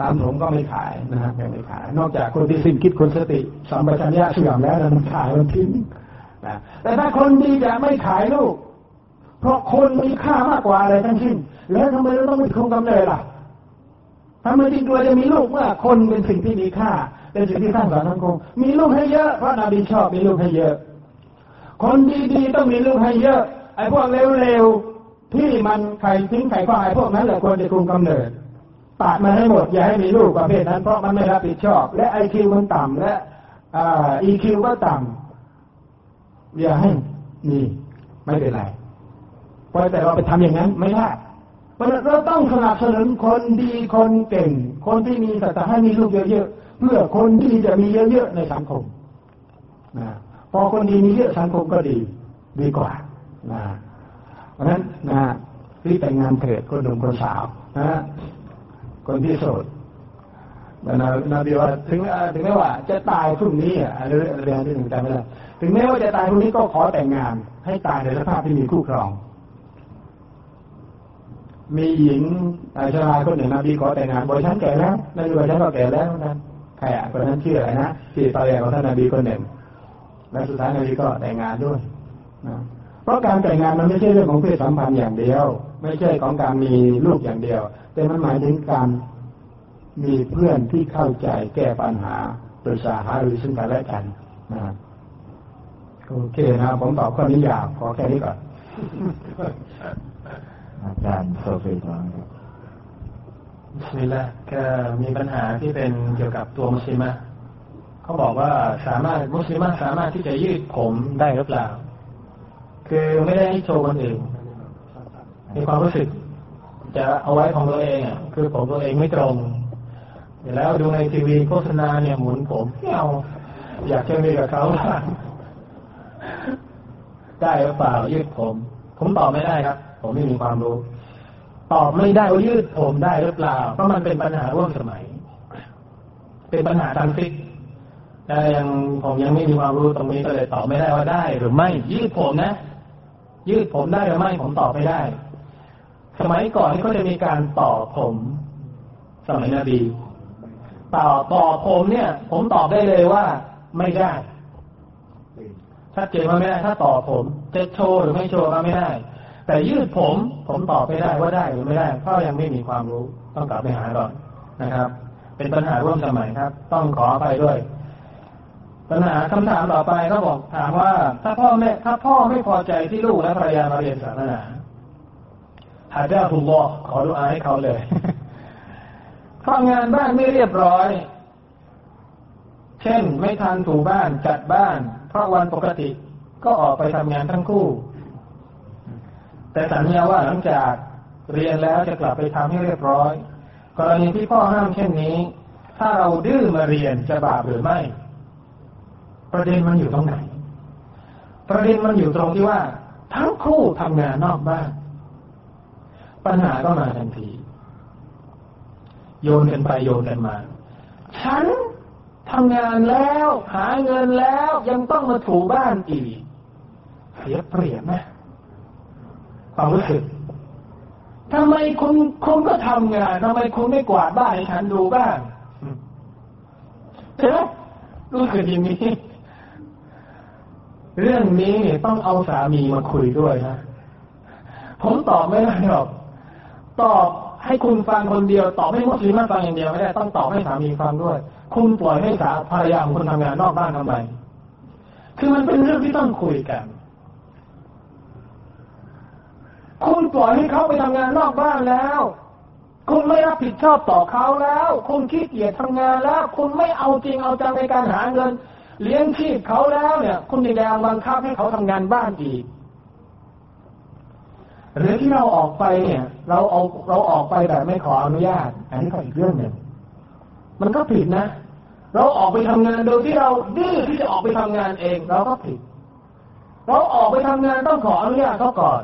ตามผมก็ไม่ขายนะครับไม่ขายนอกจากคนที่สิ้นคิดคนสติสัมปชัญญะเสื่อมแล้วมันขายมันทิ้งนะแต่ถ้าคนดีจะไม่ขายลูกเพราะคนมีค่ามากกว่าอะไรทั้งสิ้นแล้วทำไมเราต้องมีคงกำเนิดล่ะทำไมจึงตัวจะมีลูกเมื่อคนเป็นสิ่งที่มีค่าเป็นสิ่งที่สร้างสรรค์สังคมมีลูกให้เยอะเพราะนบีชอบมีลูกให้เยอะคนดีๆต้องมีลูกให้เยอะไอ้พวกเร็วๆที่มันใครทิ้งใครก็ไอ้พวกนั้นแหละควรจะคุมกำเนิดปาดมาให้หมดอย่าให้มีลูกประเภทนั้นเพราะมันไม่รับผิดชอบและ ไอ คิว มันต่ำและ อี คิว ก็ต่ำอย่าให้มีไม่เป็นไรเพราะแต่เราไปทำอย่างนั้นไม่ได้เพราะเราต้องสนับสนุนคนดีคนเก่งคนที่มีศรัทธาให้มีลูกเยอะๆเพื่อคนดีจะมีเยอะๆในสังคมนะพอคนดีมีเยอะสังคมก็ดีดีกว่านะเพราะฉะนั้นนะที่แต่งงานเถิดคนหนุ่มคนสาวนะคนที่โสดนะนบีว่าถึงถึงแม้ว่าจะตายพรุ่งนี้อ่ะเรื่องที่หนึ่งจำไม่ได้ถึงแม้ว่าจะตายพรุ่งนี้ก็ขอแต่งงานให้ตายในสภาพที่มีคู่ครองมีหญิงชราคนหนึ่งนบีขอแต่งงานบอกฉันแก่แล้วนบีบอกฉันก็แก่แล้วนะใครอ่ะคนนั้นชื่ออะไรนะที่ตาแก่ของท่านนบีคนหนึ่งและสุดท้ายนบีก็แต่งงานด้วยนะเพราะการแต่งงานมันไม่ใช่เรื่องของเพศสัมพันธ์อย่างเดียวไม่ใช่ของการมีลูกอย่างเดียวแต่มันหมายถึงการมีเพื่อนที่เข้าใจแก้ปัญหาปรึกษาหารือซึ่งกันและกันนะโอเคนะผมตอบข้อนี้ยากขอแค่นี้ก่อนอาจารย์โซฟีร้องครับนี่แหละก็มีปัญหาที่เป็นเกี่ยวกับตัวมุสลิมะเขาบอกว่าสามารถมุสลิมะสามารถที่จะยืดผมได้หรือเปล่าคือไม่ได้ให้โชว์คนอื่นมีความรู้สึกจะเอาไว้ของตัวเองอ่ะคือผมตัวเองไม่ตรงแล้วดูในทีวีโฆษณาเนี่ยหมุนผมไม่เอาอยากจะมีกับเขาได้หรือเปล่ายืดผมผมตอบไม่ได้ครับผมไม่มีความรู้ตอบไม่ได้ว่ายืดผมได้หรือเปล่าเพราะมันเป็นปัญหาร่วมสมัยเป็นปัญหาทางฟิกแต่ยังผมยังไม่มีความรู้ตรงนี้ก็เลยตอบไม่ได้ว่าได้หรือไม่ยืดผมนะยืดผมได้หรือไม่ผมตอบไม่ได้สมัยก่อนนี่เขาจะมีการต่อผมสมัยนบีต่อต่อผมเนี่ยผมตอบได้เลยว่าไม่ได้ชัดเจนว่าไม่ได้ถ้าต่อผมจะโชว์หรือไม่โชว์ก็ไม่ได้แต่ยืดผมผมตอบไม่ได้ว่าได้หรือไม่ได้เพราะยังไม่มีความรู้ต้องกลับไปหาก่อนนะครับเป็นปัญหาร่วมสมัยครับต้องขออภัยด้วยปัญหาคำถามต่อไปเขาบอกถามว่าถ้าพ่อแม่ถ้าพ่อไม่พอใจที่ลูกและภรรยามาเรียนศาสนาหาเจ้าผมบอกขอดูอาให้เขาเลยข้องานบ้านไม่เรียบร้อยเช่นไม่ทันถูบ้านจัดบ้านเพราะวันปกติก็ออกไปทำงานทั้งคู่แต่สัญญาว่าหลังจากเรียนแล้วจะกลับไปทำให้เรียบร้อยกรณีที่พ่อห้ามเช่นนี้ถ้าเราดื้อมาเรียนจะบาปหรือไม่ประเด็นมันอยู่ตรงไหนประเด็นมันอยู่ตรงที่ว่าทั้งคู่ทำงานนอกบ้านปัญหาก็มาทันทีโยนกันไปโยนกันมาฉันทำงานแล้วหาเงินแล้วยังต้องมาถูบ้านอีกเสียเปรียบนะความรู้สึกทำไมคุณคุณก็ทำงานทำไมคุณไม่กวาดบ้านให้ฉันดูบ้างเห็นไหมรู้สึกอย่างนี้เรื่องนี้ต้องเอาสามีมาคุยด้วยนะผมตอบไม่ได้หรอกตอบให้คุณฟังคนเดียวตอบให้มุสลิมฟังอย่างเดียวไม่ได้ต้องตอบให้สามีฟังด้วยคุณปล่อยให้สาภรรยาของคุณทำงานนอกบ้านทำไมคือมันเป็นเรื่องที่ต้องคุยกันคุณปล่อยให้เขาไปทำงานนอกบ้านแล้วคุณไม่รับผิดชอบต่อเขาแล้วคุณขี้เกียจทำงานแล้วคุณไม่เอาจริงเอาจังในการหาเงินเลี้ยงชีพเขาแล้วเนี่ยคุณยังบังคับให้เขาทำงานบ้านอีกหรือที่เราออกไปเนี่ยเราเอาเราออกไปแบบไม่ขออนุญาตอันนี้ก็อีกเรื่องหนึ่ง มันก็ผิดนะเราออกไปทำงานโดยที่เราดื้อที่จะออกไปทำงานเองเราก็ผิดเราออกไปทำงานต้องขออนุญาตเขาก่อน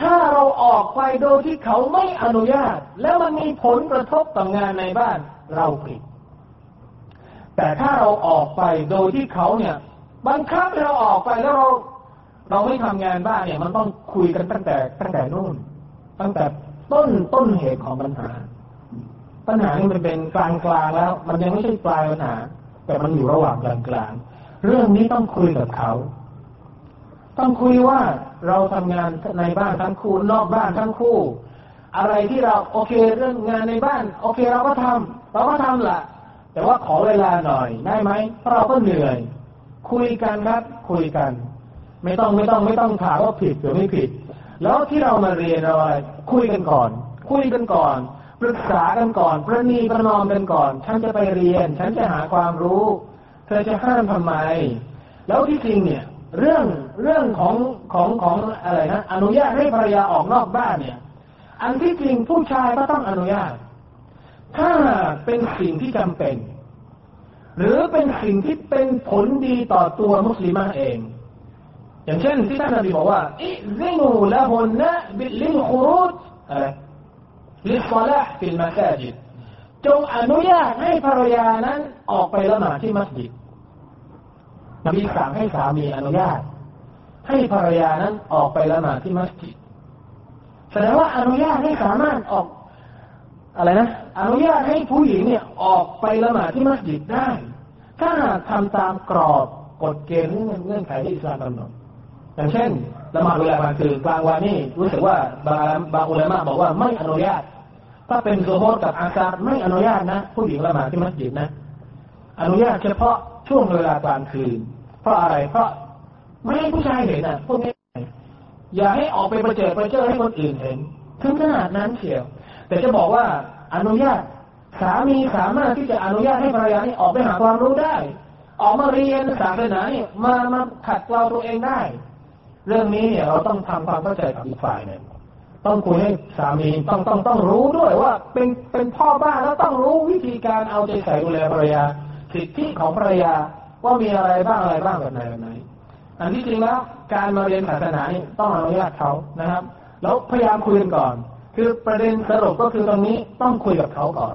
ถ้าเราออกไปโดยที่เขาไม่อนุญาตแล้วมันมีผลกระทบต่องานในบ้านเราผิดแต่ถ้าเราออกไปโดยที่เขาเนี่ยบังคับเราออกไปแล้วเราเราไม่ทำงานบ้านเนี่ยมันต้องคุยกันตั้งแต่ตั้งแต่นู่นตั้งแต่ต้นต้นเหตุของปัญหาปัญหานี่มันเป็นกลางกลางแล้วมันยังไม่ใช่ปลายปัญหาแต่มันอยู่ระหว่างกลางกลางเรื่องนี้ต้องคุยกับเขาต้องคุยว่าเราทำงานในบ้านทั้งคู่นอกบ้านทั้งคู่อะไรที่เราโอเคเรื่องงานในบ้านโอเคเราก็ทำเราก็ทำล่ะแต่ว่าขอเวลาหน่อยได้ไหมเพราะเราก็เหนื่อยคุยกันครับคุยกันไม่ต้องไม่ต้องไม่ต้องถามว่าผิดหรือไม่ผิดแล้วที่เรามาเรียนเราคุยกันก่อนคุยกันก่อนปรึกษากันก่อนประนีประนอมกันก่อนฉันจะไปเรียนฉันจะหาความรู้เธอจะห้ามทำไมแล้วที่จริงเนี่ยเรื่องเรื่องของของของอะไรนะอนุญาตให้ภรรยาออกนอกบ้านเนี่ยอันที่จริงผู้ชายก็ต้องอนุญาตถ้าเป็นสิ่งที่จำเป็นหรือเป็นสิ่งที่เป็นผลดีต่อตัวมุสลิมะเองอย่างเช่นที่ท่านนบีบอกว่าอิซินูละฮุนนะบิลิลคุรูจลิศอลาห์ฟิลมัสาจิดจงอนุญาตให้ภรรยานั้นออกไปละหมาดที่มัสยิดนบีสั่งให้สามีอนุญาตให้ภรรยานั้นออกไปละหมาดที่มัสยิดแสดงว่าอนุญาตให้สามารถออกอะไรนะอนุญาตให้ผู้หญิงเนี่ยออกไปละหมาดที่มัสยิดได้ถ้าทำตามกรอบกฎเกณฑ์เงื่อนไขที่อิสลามกำหนดอย่างเช่นละหมาดเวลากลางคืนกลางวันนี่รู้สึกว่าบางบางอุลามะบอกว่าไม่อนุญาตถ้าเป็นซุฮอรกับอาซาร์ไม่อนุญาตนะผู้หญิงละหมาดที่มัสยิดนะอนุญาตเฉพาะช่วงเวลากลางคืนเพราะอะไรเพราะไม่ให้ผู้ชายเห็นนะพวกนี้อย่าให้ออกไปประเจิดประเจ้อให้คนอื่นเห็นถึงขนาดนั้นเชียวแต่จะบอกว่าอนุญาตสามีสามารถที่จะอนุญาตให้ภรรยานี่ออกไปหาความรู้ได้ออกมาเรียนศาสนาเนี่ยมามาขัดเกลาตัวเองได้เรื่องนี้เนี่ยเราต้องทำความเข้าใจกับอีกฝ่ายเนี่ยต้องคุยให้สามีต้องต้องต้องรู้ด้วยว่าเป็นเป็นพ่อบ้านแล้วต้องรู้วิธีการเอาใจใส่ดูแลภรรยาสิทธิของภรรยาว่ามีอะไรบ้างอะไรบ้างแบบไหนแบบไหนอันที่จริงแล้วการมาเรียนศาสนาเนี่ยต้องอนุญาตเขานะครับแล้วพยายามคุยกันก่อนคือประเด็นสรุปก็คือตรงนี้ต้องคุยกับเขาก่อน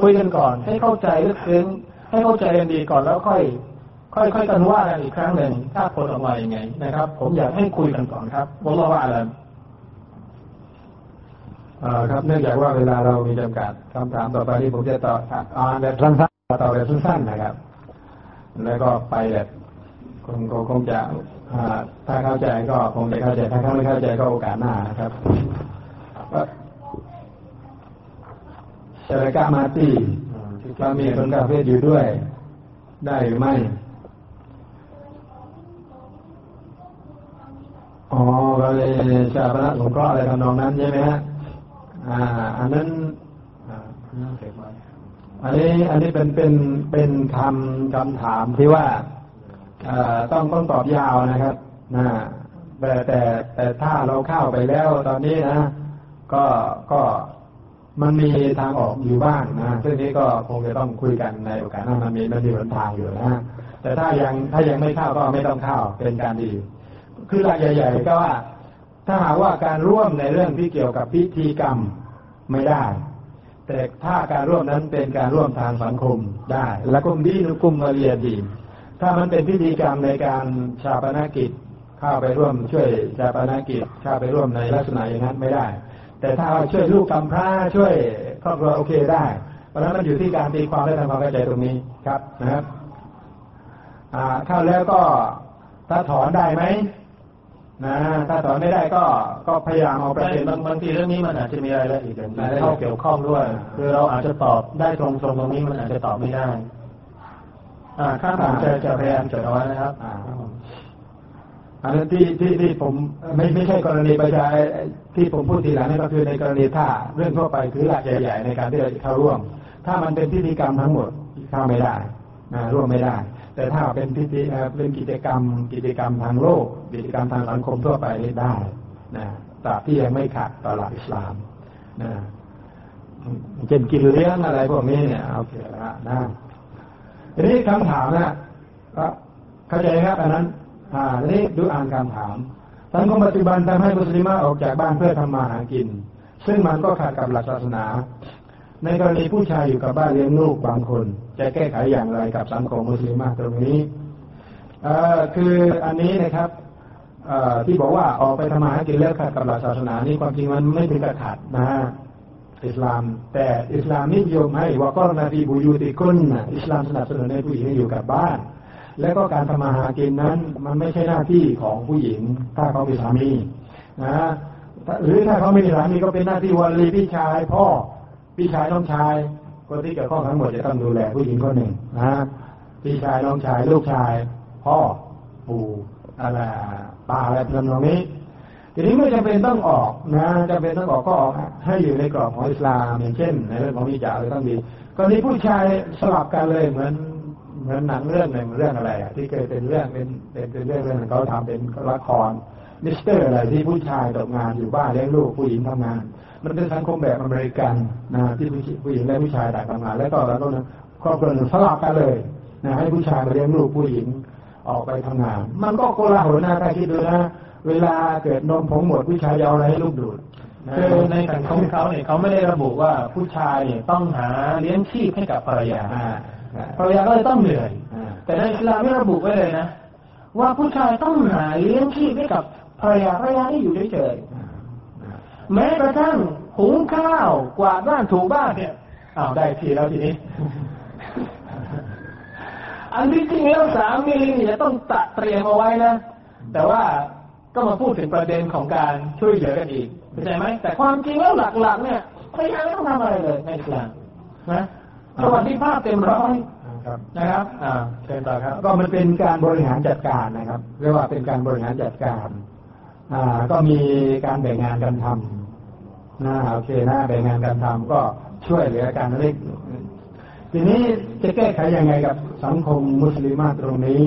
คุยกันก่อนให้เข้าใจลึกซึ้งให้เข้าใจกันดีก่อนแล้วค่อยค่อยค่อยกันว่ากันอีกครั้งหนึ่งถ้าผลออกมาอย่างไงนะครับผมอยากให้คุยกันก่อนครับผมรอว่าอะไรอ่าครับเนื่องจากว่าเวลาเรามีจำกัดคำถามต่อไปนี้ผมจะตอบอ่านแบบสั้นๆตอบแบบสั้นๆนะครับแล้วก็ไปแบบคงคงจะถ้าเข้าใจก็คงจะเข้าใจถ้าไม่เข้าใจก็โอกาสหน้านะครับเชลกามาตีสามีคนกาเฟสอยู่ด้วยได้หรือไม่อ๋อก็เลยชาปนสงเคราะห์อะไรทำนองนั้นใช่ไหมฮะอ่าอันนั้นอันนี้อันนี้เป็นเป็นเป็นคำคำถามที่ว่าต้องต้องตอบยาวนะครับนะแต่แต่แต่ถ้าเราเข้าไปแล้วตอนนี้นะก็ก็มันมีทางออกอยู่บ้างนะซึ่งนี้ก็คงจะต้องคุยกันในโอกาสหน้ามันมีมันมีหนทางอยู่นะแต่ถ้ายังถ้ายังไม่เข้าก็ไม่ต้องเข้าเป็นการดีคือหลักใหญ่ๆก็ว่าถ้าหากว่าการร่วมในเรื่องที่เกี่ยวกับพิธีกรรมไม่ได้แต่ถ้าการร่วมนั้นเป็นการร่วมทางสังคมได้และกลุ่มดีหรือกลุ่มมาเรียนดีถ้ามันเป็นพิธีกรรมในการชาปนกิจเข้าไปร่วมช่วยชาปนกิจเข้าไปร่วมในลักษณะอย่างนั้นไม่ได้แต่ถ้าช่วยลูกกำพร้าช่วยครอบครัวโอเคได้เพราะฉะนั้นมันอยู่ที่การตีความและทำความเข้าใจตรงนี้ครับนะครับเข้าแล้วก็ถ้าถอนได้ไหมนะถ้าถอนไม่ได้ก็ก็พยายามเอาประเด็นบางทีเรื่องนี้มันอาจจะมีอะไรละเอียดเข้าเกี่ยวข้องด้วยคือเราอาจจะตอบได้ตรงๆ ต, ตรงนี้มันอาจจะตอบไม่ได้ข้าผมจะจะพยายามจดเอาไว้นะครับอันนั้นที่ที่ที่ผมไม่ไม่ใช่กรณีประชาที่ผมพูดทีหลังนี่ก็คือในกรณีถ้าเรื่องทั่วไปคือหลักใหญ่ๆในการที่จะเข้าร่วมถ้ามันเป็นพิธีกรรมทั้งหมดเข้าไม่ได้นะร่วมไม่ได้แต่ถ้าเป็นพิธีเป็นกิจกรรมกิจกรรมทางโลกกิจกรรมทางสังคมทั่วไปได้นะตราบที่ยังไม่ขัดต่อหลักอิสลามนะ เช่นกินเลี้ยงอะไรพวกนี้เนี่ยเอาเถอะได้ทีนี้คำถามนะก็เข้าใจครับอันนั้นอ่านี่ดูอ่านคำถามสังคมปัจจุบันทำให้มุสลิมะออกจากบ้านเพื่อทำมาหากินซึ่งมันก็ขัดกับหลักศาสนาในกรณีผู้ชายอยู่กับบ้านเลี้ยงลูกบางคนจะแก้ไขอย่างไรกับสังคมมุสลิมะตรงนี้เอ่อคืออันนี้นะครับเอ่อที่บอกว่าออกไปทำมาหากินแล้วขัดกับหลักศาสนานี่ความจริงมันไม่ถึงกับขัดนะฮะอิสลามแต่อิสลามนิยมให้วะกอรนะฟีบุยูติกุนนะอิสลามสนับสนุนให้ผู้หญิงอยู่กับบ้านและก็การทำมาหากินนั้นมันไม่ใช่หน้าที่ของผู้หญิงถ้าเขามีสามีนะหรือถ้าเขาไม่มีสามีก็เป็นหน้าที่วลีพี่ชายพ่อพี่ชายน้องชายคนที่เกี่ยวข้องทั้งหมดจะต้องดูแลผู้หญิงคนหนึ่งนะพี่ชายน้องชายลูกชายพ่อปู่อะไรตาอะไรเป็นตรงนี้ทีนี้ไม่จำเป็นต้องออกนะจำเป็นต้องออกก็ออกให้อยู่ในกรอบของอิสลามอย่างเช่นในเรื่องของมีจ่าเลยต้องดีกรณีผู้ชายสลับกันเลยเหมือนเหมือนหนังเรื่องหนึ่งเรื่องอะไรที่เคยเป็นเรื่องเป็นเป็นเรื่องเรื่องเขาทำเป็นละครมิสเตอร์อะไรที่ผู้ชายตกงานอยู่บ้านเลี้ยงลูกผู้หญิงทำงานมันเป็นสังคมแบบอเมริกันนะที่ผู้หญิงและผู้ชายต่างทำงานแล้วก็แล้วก็ครอบครัวสลับกันเลยนะให้ผู้ชายมาเลี้ยงลูกผู้หญิงออกไปทำงานมันก็โกลาหลนะถ้าคิดดูนะเวลาเกิดนมผงหมดผู้ชายจะเอาอะไรให้ลูกดูดคือในสังคมเขาเนี่ยเขาไม่ได้ระบุว่าผู้ชายเนี่ยต้องหาเลี้ยงชีพให้กับภรรยาภรรยาก็เลยต้องเหนื่อยแต่ในอิสลามไม่ระบุไว้เลยนะว่าผู้ชายต้องหาเลี้ยงชีพให้กับภรรยาภรรยาที่อยู่เฉยๆแม้กระทั่งหุงข้าวกวาดบ้านถูบ้านเนี่ยอ้าวได้ทีแล้วทีนี้ อันที่จริงแล้วสามีจะต้องตระเตรียมเอาไว้นะแต่ว่าก็มาพูดถึงประเด็นของการช่วยเหลือกันอีกเข้าใจไหมแต่ความจริงแล้วหลักๆเนี่ยภรรยาไม่ต้องทำอะไรเลยในอิสลามนะสวัสดิภาพเต็มร้อยนะครับเต็มร้อยครับก็มันเป็นการบริหารจัดการนะครับเรียกว่าเป็นการบริหารจัดการก็มีการแบ่งงานกันทำนะโอเคนะแบ่งงานกันทำก็ช่วยเหลือกันเล็กทีนี้จะแก้ไขยังไงกับสังคมมุสลิมตรงนี้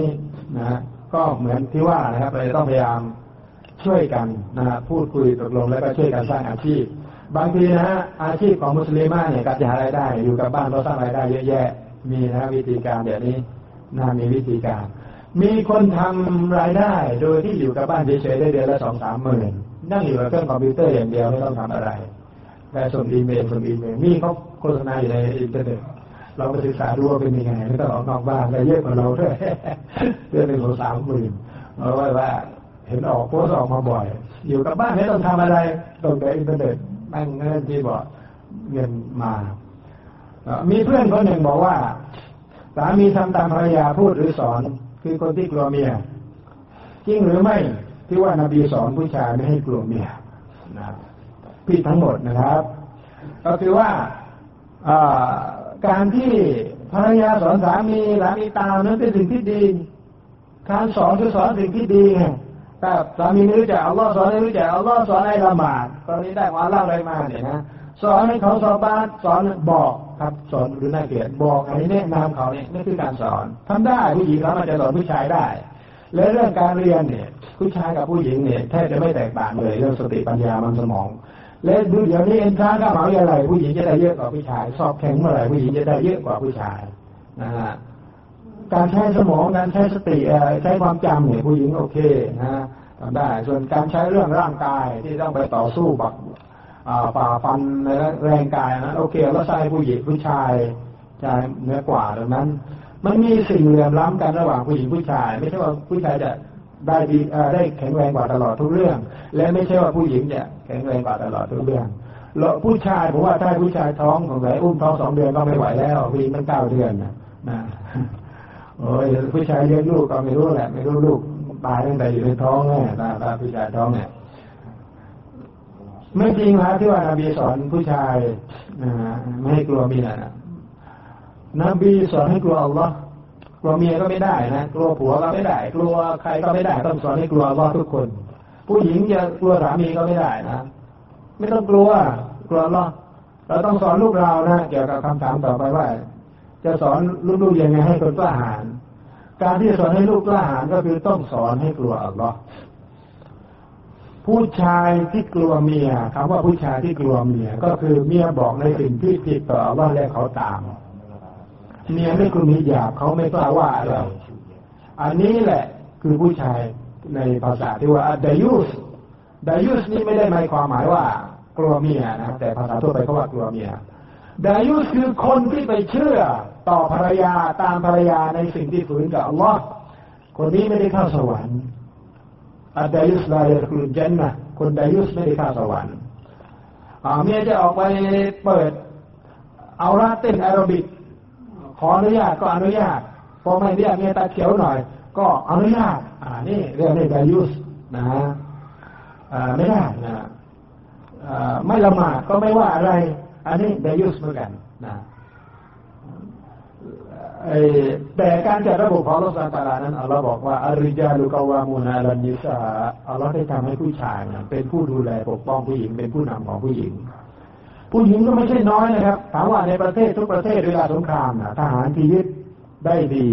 นะก็เหมือนที่ว่านะครับเราจะต้องพยายามช่วยกันนะพูดคุยตกลงแล้วก็ช่วยกันสร้างอาชีพบางทีนะฮะอาชีพของมุสลิมเนี่ยการจะหารายได้อยู่กับบ้านเราสร้างรายได้เยอะแยะมีนะวิธีการเดี๋ยวนี้น่ามีวิธีการมีคนทำรายได้โดยที่อยู่กับบ้านเฉยๆได้เดือนละสองสามหมื่นนั่งอยู่กับเครื่องคอมพิวเตอร์อย่างเดียวไม่ต้องทำอะไรแต่ส่งอีเมลส่งอีเมลมีเขาโฆษณาอยู่ในอินเทอร์เน็ตเราไปศึกษาดูว่าเป็นยังไงไม่ต้องออกนอกบ้านได้เยอะกว่าเราด้วยเดือนหนึ่งสามหมื่นเอาไว้ว่าเห็นออกโพสออกมาบ่อยอยู่กับบ้านไม่ต้องทำอะไรตรงแต่อินเทอร์เน็ตนั่งเงินที่บอกเงินมามีเพื่อนคนหนึ่งบอกว่าสามีทำตามภรรยาพูดหรือสอนคือคนที่กลัวเมียจริงหรือไม่ที่ว่านบีสอนผู้ชายไม่ให้กลัวเมียนะพี่ทั้งหมดนะครับก็คือว่าการที่ภรรยาสอนสามีสามีตามนั้นเป็นสิ่งที่ดีการสอนคือสอนสิ่งที่ดีถ้าสามีไม่รู้จักอัลลอฮ์สอนไม่รู้จักอัลลอฮ์สอนให้ละหมาดตอนนี้ได้ความเล่าอะไรมาเนี่ยนะสอนให้เขาสอบบ้านสอนบอกครับสอนหรือน่าเกลียดบอกอะไรแนะนำเขาเนี่ยนั่นคือการสอนทำได้ผู้หญิงแล้วมันจะสอนผู้ชายได้และเรื่องการเรียนเนี่ยผู้ชายกับผู้หญิงเนี่ยแทบจะไม่แตกต่างเลยเรื่องสติปัญญามันสมองและดูเดี๋ยวนี้เอ็นทรานซ์กับมหาวิทยาลัยผู้หญิงจะได้เยอะกว่าผู้ชายสอบแข่งเมื่อไหร่ผู้หญิงจะได้เยอะกว่าผู้ชายนะฮะการใช้สมองการใช้สติใช้ความจำเนี่ยผู้หญิงโอเคนะทำได้ส่วนการใช้เรื่องร่างกายที่ต้องไปต่อสู้แบบฝ่าฟันในแรงกายนะโอเคแล้วใช้ผู้หญิงผู้ชายชายเนื้อกว่าดังนั้นมันมีสิ่งเหลื่อมล้ำกันระหว่างผู้หญิงผู้ชายไม่ใช่ว่าผู้ชายจะได้ดีได้แข็งแรงกว่าตลอดทุกเรื่องและไม่ใช่ว่าผู้หญิงจะแข็งแรงกว่าตลอดทุกเรื่องแล้วผู้ชายผมว่าถ้าผู้ชายท้องสงสัยอุ้มท้องสองเดือนก็ไม่ไหวแล้วผู้หญิงมันเก้าเดือนนะโอ้ยผู้ชายเลี้ยงลูกก็ไม่รู้แหละไม่รู้ลูกตายตั้งแต่อยู่ในท้องแน่ตาตาผู้ชายท้องเนี่ยไม่จริงนะที่ว่านบีสอนผู้ชายไม่ให้กลัวเมียนะนบีสอนให้กลัวอัลลอฮ์กลัวเมียก็ไม่ได้นะกลัวผัวก็ไม่ได้กลัวใครก็ไม่ได้ต้องสอนให้กลัวอัลลอฮ์ทุกคนผู้หญิงจะกลัวสามีก็ไม่ได้นะไม่ต้องกลัวกลัวอัลลอฮ์เราต้องสอนลูกเรานะเกี่ยวกับคำถามต่อไปว่าจะสอนลูกๆยังไงให้คนกล้าหาญการที่จะสอนให้ลูกกล้าหาญก็คือต้องสอนให้กลัวอัลลอฮ์ ผู้ชายที่กลัวเมียคำว่าผู้ชายที่กลัวเมียก็คือเมียบอกในสิ่งที่ผิดต่อว่าแล้วเขาตามเมียไม่กลัวมีหยาบเขาไม่กล้าว่าอะไรอันนี้แหละคือผู้ชายในภาษาที่ว่าดายุสดายุสนี่ไม่ได้หมายความหมายว่ากลัวเมียนะแต่ภาษาทั่วไปเขาว่ากลัวเมียดายุสคือคนที่ไปเชื่อต่อภรรยาตามภรรยาในสิ่งที่ฝืนกับอัลลอฮ์คนนี้ไม่ได้เข้าสวรรค์อัดดายุสลายัดคุลญันนะห์คนดายุสไม่ได้เข้าสวรรค์เมียจะออกไปเปิดเอาละเต้นแอโรบิกขออนุญาตก็อนุญาตพอไม่เรียกเมียตาเขียวหน่อยก็อนุญาตอ่านี่เรื่องในดายุสนะอ่าไม่ได้นะอ่าไม่ละหมาดก็ไม่ว่าอะไรอันนี้ดายุสเหมือนกันนะแต่การจัดระบบของอัลลอฮฺซุบฮานะฮูวะตะอาลานั้นอัลลอฮฺบอกว่าอัรริญาลุกาวามูนาลันนิสาอัลลอฮฺได้ทำให้ผู้ชายนะเป็นผู้ดูแลปกป้องผู้หญิงเป็นผู้นำของผู้หญิงผู้หญิงก็ไม่ใช่น้อยนะครับถามว่าในประเทศทุกประเทศเวลาสงครามนะทหารที่ยึดได้ดี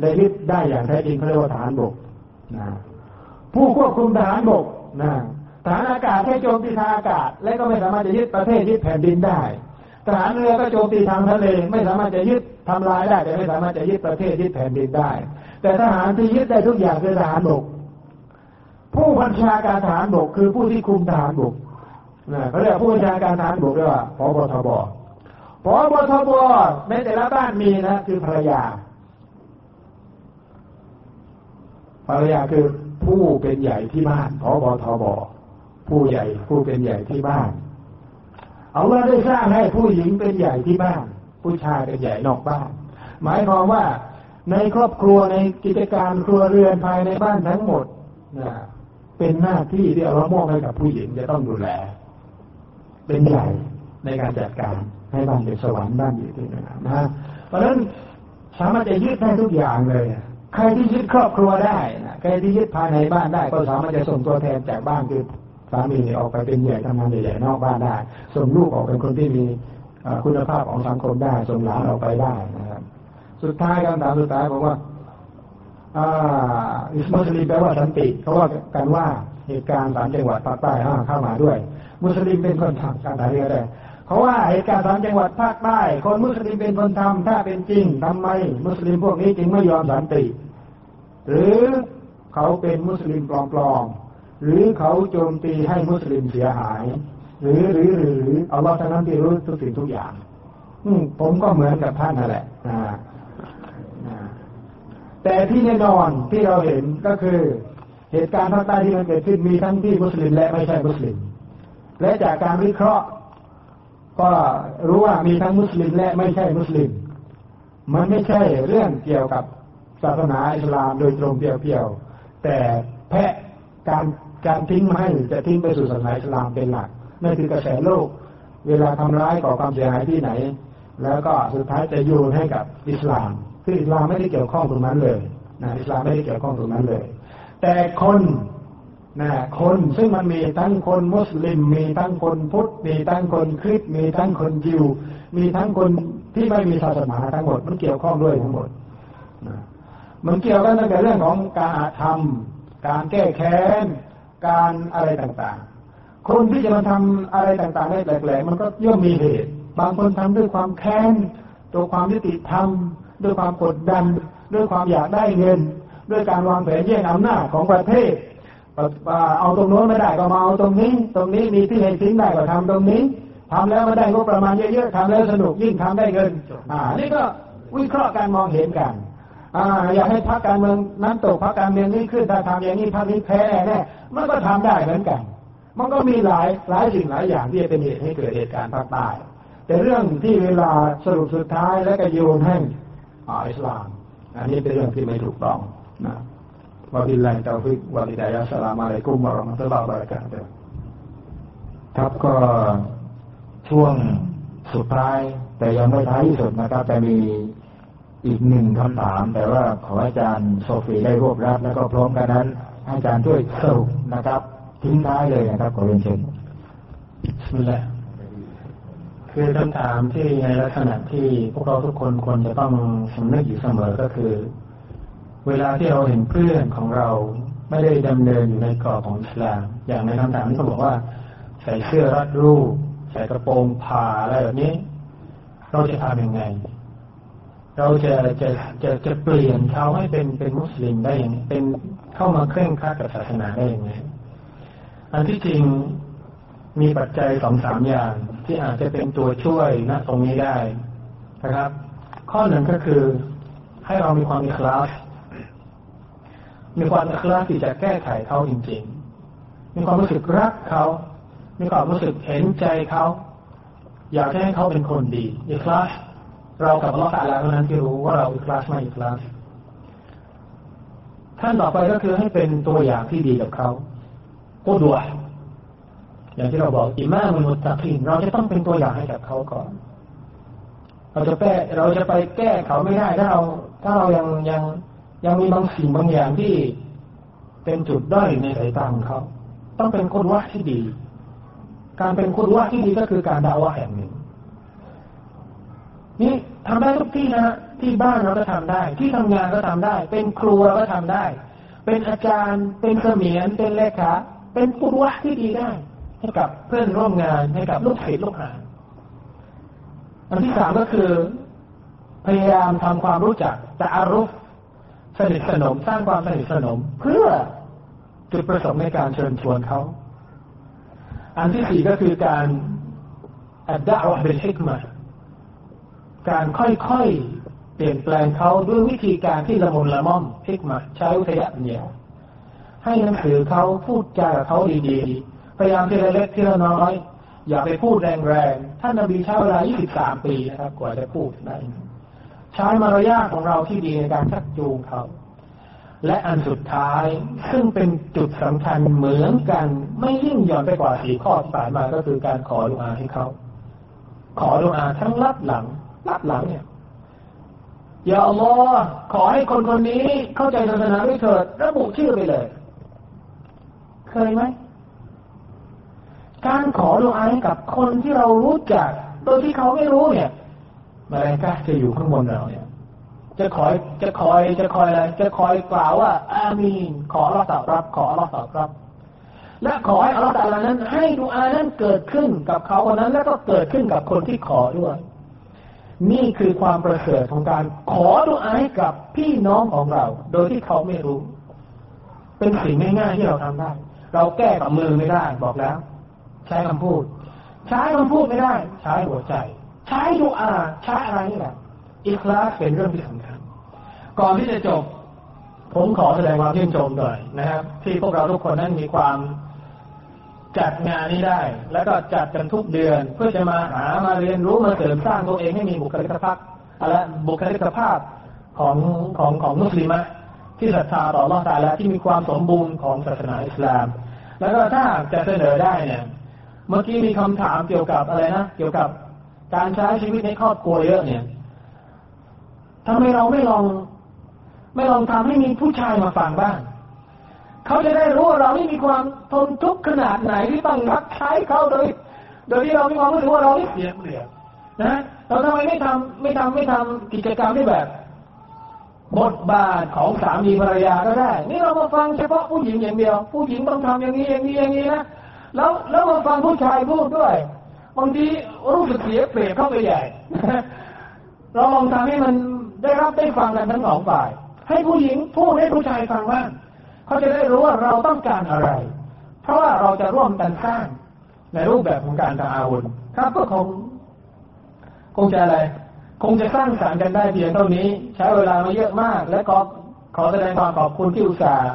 ได้ยึดได้อย่างแท้จริงเขาเรียกว่าทหารบกนะผู้ควบคุมทหารบกนะทหารอากาศให้โจมตีทางอากาศและก็ไม่สามารถจะยึดประเทศยึดแผ่นดินได้ทหารเรือก็โจมตีทางทะเลไม่สามารถจะยึดทำลายได้แต่ไม่สามารถจะยึดประเทศยึดแผ่นดินได้แต่ทหารที่ยึดได้ทุกอย่างคือทหารบกผู้บัญชาการทหารบกคือผู้ที่คุมทหารบกนะเขาเรียกผู้บัญชาการทหารบกเรียกว่าผบ.ทบ.ผบ.ทบ.ในแต่ละบ้านมีนะคือภรรยาภรรยาคือผู้เป็นใหญ่ที่บ้านผบ.ทบ.ผู้ใหญ่ผู้เป็นใหญ่ที่บ้านเอาว่าได้สร้างให้ผู้หญิงเป็นใหญ่ที่บ้านผู้ชายเป็นใหญ่นอกบ้านหมายความว่าในครอบครัวในกิจการครัวเรือนภายในบ้านทั้งหมดนะเป็นหน้าที่ที่เรามอบให้กับผู้หญิงจะต้องดูแลเป็นใหญ่ในการจัดการให้บ้านเป็นสวรรค์บ้านอยู่ที่นั่นนะเพราะฉะนั้นสามารถจะยึดได้ทุกอย่างเลยใครที่ยึดครอบครัวได้นะใครที่ยึดภายในบ้านได้ก็สามารถจะส่งตัวแทนจากบ้านคือสามีออกไปเป็นใหญ่ทำงานใหญ่นอกบ้านได้ส่งลูกออกเป็นคนที่มีคุณภาพของสังคมได้ส่งหลานออกไปได้นะครับสุดท้ายคำถามสุดท้ายบอกว่าอิสมุสลิมแปลว่าสันติเขาว่ากันว่าเหตุการณ์สามจังหวัดภาคใต้เข้ามาด้วยมุสลิมเป็นคนทำการไหนก็ได้เขาว่าเหตุการณ์สามจังหวัดภาคใต้คนมุสลิมเป็นคนทำถ้าเป็นจริงทำไมมุสลิมพวกนี้จึงไม่ยอมสันติหรือเขาเป็นมุสลิมปลอมหรือเขาโจมตีให้มุสลิมเสียหายหรือหรือหรืออัลลอฮฺท่านนั้นที่รู้ทุกสิ่งทุกอย่างผมก็เหมือนกับท่านนั่นแหละแต่ที่แน่นอนที่เราเห็นก็คือเหตุการณ์ภาคใต้ที่มันเกิดขึ้นมีทั้งที่มุสลิมและไม่ใช่มุสลิมและจากการวิเคราะห์ก็รู้ว่ามีทั้งมุสลิมและไม่ใช่มุสลิมมันไม่ใช่เรื่องเกี่ยวกับศาสนาอิสลามโดยตรงเพียวๆแต่แพะการการทิ้งไม่จะทิ้งไปสู่ศาสนาอิสลามเป็นหลักนั่นคือกระแสโลกเวลาทำร้ายก่อความเสียหายที่ไหนแล้วก็สุดท้ายจะโยนให้กับอิสลามซึ่งอิสลามไม่ได้เกี่ยวข้องตรงนั้นเลยนะอิสลามไม่ได้เกี่ยวข้องตรงนั้นเลยแต่คนนะคนซึ่งมันมีทั้งคนมุสลิมมีทั้งคนพุทธมีทั้งคนคริสต์มีทั้งคนยิวมีทั้งคนที่ไม่มีศาสนาทั้งหมดมันเกี่ยวข้องด้วยทั้งหมดนะมันเกี่ยวกันตั้งแต่เรื่องของการอาธรรมการแก้แค้นการอะไรต่างๆคนที่จะมาทำอะไรต่างๆได้แปลกๆมันก็ย่อมมีเหตุบางคนทำด้วยความแค้นตัวความยุติธรรมด้วยความกดดันด้วยความอยากได้เงินด้วยการวางแผนแย่งอำนาจของประเทศเอาตรงโน้นไม่ได้ก็มาเอาตรงนี้ตรงนี้มีที่ไหนทิ้งได้ก็ทำตรงนี้ทำแล้วไม่ได้ก็ประมาณเยอะๆทำแล้วสนุกยิ่งทำได้เงินอ่านี่ก็วิเคราะห์การมองเห็นกันอ่าอยากให้พรรคการเมืองนั้นตกพรรคการเมืองนี้ขึ้นถ้าทำอย่างนี้พรรคนี้แพ้แน่ๆมันก็ทำได้เหมือนกันมันก็มีหลายหลายสิ่งหลายอย่างที่จะเป็นเหตุให้เกิดเหตุการณ์ภาคใต้แต่เรื่องที่เวลาสรุปสุดท้ายและก็โยนให้อิสลามอันนี้เป็นเรื่องที่ไม่ถูกต้องนะวะบิลลาฮิตะอฟิกวะลิดายะสลามอะลัยกุมวะเราะมะตุลลอฮิวะบะเราะกาตุฮ์ครับก็ช่วงสุดท้ายแต่ยังไม่ท้ายที่สุดนะครับแต่มีอีกหนึ่งคำถามแต่ว่าขออาจารย์โซฟีได้รวบรัดแล้วก็พร้อมกันนั้นอาจารย์ช่วยสรุปนะครับทิ้งท้ายเลยนะครับขอเรียนเชิญนี่แหละคือคำถามที่ในลักษณะที่พวกเราทุกคนควรจะต้องสำนึกอยู่เสมอก็คือเวลาที่เราเห็นเพื่อนของเรา ไม่ได้ดำเนินอยู่ในกรอบของอิสลามอย่างในคำถามที่เขาบอกว่าใส่เสื้อรัดรูปใส่กระโปรงผ่าอะไรแบบนี้เราจะทำยังไงเราจะจะจะจะเปลี่ยนเขาให้เป็นเป็นมุสลิมได้ยังไงเป็นเข้ามาเคร่งครัดกับศาสนาได้ยังไงอันที่จริงมีปัจจัย สองถึงสาม อย่างที่อาจจะเป็นตัวช่วยณตรงนี้ได้นะครับข้อหนึ่งก็คือให้เรามีความอิคลาสมีความอิคลาสที่จะแก้ไขเขาจริงๆมีความรู้สึกรักเขามีความรู้สึกเห็นใจเขาอยากให้เขาเป็นคนดีอิคลาสเรากับอัลเลาะห์ตะอาลาเท่านั้นที่รู้ว่าเราอิคลาสไม่อิคลาสขั้นต่อไปก็คือให้เป็นตัวอย่างที่ดีกับเขากุดวะห์อย่างที่เราบอกอิมามอัลมุตตะกีนเราจะต้องเป็นตัวอย่างให้กับเขาก่อนเราจะแก้เราจะไปแก้เขาไม่ได้ถ้าเราถ้าเรายังยังยังมีบางสิ่งบางอย่างที่เป็นจุดด้อยในสายตาของเขาต้องเป็นกุดวะห์ที่ดีการเป็นกุดวะห์ที่ดีก็คือการดะวะห์อย่างหนึ่งนี่ทำได้ทุกที่นะที่บ้านเราก็ทำได้ที่ทำงานก็ทำได้เป็นครูเราก็ทำได้เป็นอาจารย์เป็นเสมียนเป็นเลขาเป็นกุดวะห์ที่ดีได้ให้กับเพื่อนร่วมงานให้กับลูกศิษย์ลูกหาอันที่สามก็คือพยายามทำความรู้จักตะอารุฟสนิทสนมสร้างความสนิทสนมเพื่อจุดประสงค์ในการเชิญชวนเขาอันที่สี่ก็คือการอัดดะวะห์บิลฮิกมะห์การค่อยๆเปลี่ยนแปลงเขาด้วยวิธีการที่ละมุนละม่อมฮิกมะห์ใช้วิทยาปัญญาให้หนังสือเขาพูดจากับเขาดีๆพยายามทีละเล็กทีละน้อยอย่าไปพูดแรงๆท่านนบีใช้เวลายี่สิบสามปีนะครับกว่าจะพูดได้ใช้มารยาทของเราที่ดีในการชักจูงเขาและอันสุดท้ายซึ่งเป็นจุดสำคัญเหมือนกันไม่ยิ่งหย่อนไปกว่าสี่ข้อที่ผ่านมาก็คือการขอดุอาให้เขาขอดุอาทั้งลับหลังลับหลังเนี่ยอย่าอัลลอฮ์ขอให้คนคนนี้เข้าใจศาสนาด้วยเถิดระบุชื่อไปเลยเคยไหมการขอดุอาให้กับคนที่เรารู้จักโดยที่เขาไม่รู้เนี่ยมลาอิกะฮ์จะอยู่ข้างบนเราเนี่ยจะคอยจะคอยจะคอยอะไรจะคอยกล่าวว่าอามีนขออัลเลาะห์ตอบรับขออัลเลาะห์ตอบรับและขอให้อัลเลาะห์ตะอาลานั้นให้ดุอานั้นเกิดขึ้นกับเขาคนนั้นแล้วก็เกิดขึ้นกับคนที่ขอด้วยนี่คือความประเสริฐของการขอดุอาให้กับพี่น้องของเราโดยที่เขาไม่รู้เป็นสิ่งง่ายๆที่เราทำได้เราแก้กับมือไม่ได้บอกแล้วใช้คำพูดใช้คำพูดไม่ได้ใช้หัวใจใช้ดุอาใช้อะไรนี่แหละอิคลาสเป็นเรื่องที่สำคัญก่อนที่จะจบผมขอแสดงความชื่นชมหน่อยนะครับที่พวกเราทุกคนนั้นมีความจัดงานนี้ได้แล้วก็จัดกันทุกเดือนเพื่อจะมาหามาเรียนรู้มาเสริมสร้างตัวเองให้มีบุคลิกภาพอะไรบุคลิกภาพของของของมุสลิมะที่ศรัทธาต่ออัลเลาะห์ตะอาลาที่มีความสมบูรณ์ของศาสนาอิสลามแล้วก็ถ้าจะเสนอได้เนี่ยเมื่อกี้มีคำถามเกี่ยวกับอะไรนะเกี่ยวกับการใช้ชีวิตในครอบครัวเยอะเนี่ยทำไมเราไม่ลองไม่ลองทำให้มีผู้ชายมาฟังบ้างเขาจะได้รู้ว่าเราไม่มีความทนทุกข์ขนาดไหนที่ต้องรับใช้เขาโดยโดยที่เราไม่มองรู้สึกว่าเราเสียเปรียบนะเราทำไมไม่ทำไม่ทำไม่ทำกิจกรรมที่แบบบทบาทของสามีภรรยาก็ได้นี่เรามาฟังเฉพาะผู้หญิงอย่างเดียวผู้หญิงต้องทำอย่างนี้อย่างนี้อย่างนี้นะแล้วแล้วมาฟังผู้ชายพูดด้วยบางทีรู้สึกเสียเปรียบเข้าไปใหญ่เราลองทำให้มันได้รับได้ฟังกันทั้งสองฝ่ายให้ผู้หญิงพูดให้ผู้ชายฟังบ้างเขาจะได้รู้ว่าเราต้องการอะไรเพราะว่าเราจะร่วมกันสร้างในรูปแบบของการตะอาวุธครับก็คงคงจะอะไรคงจะสร้างสรรค์กันได้เพียงเท่านี้ใช้เวลามาเยอะมากและก็ขอแสดงความขอบคุณที่อุตส่าห์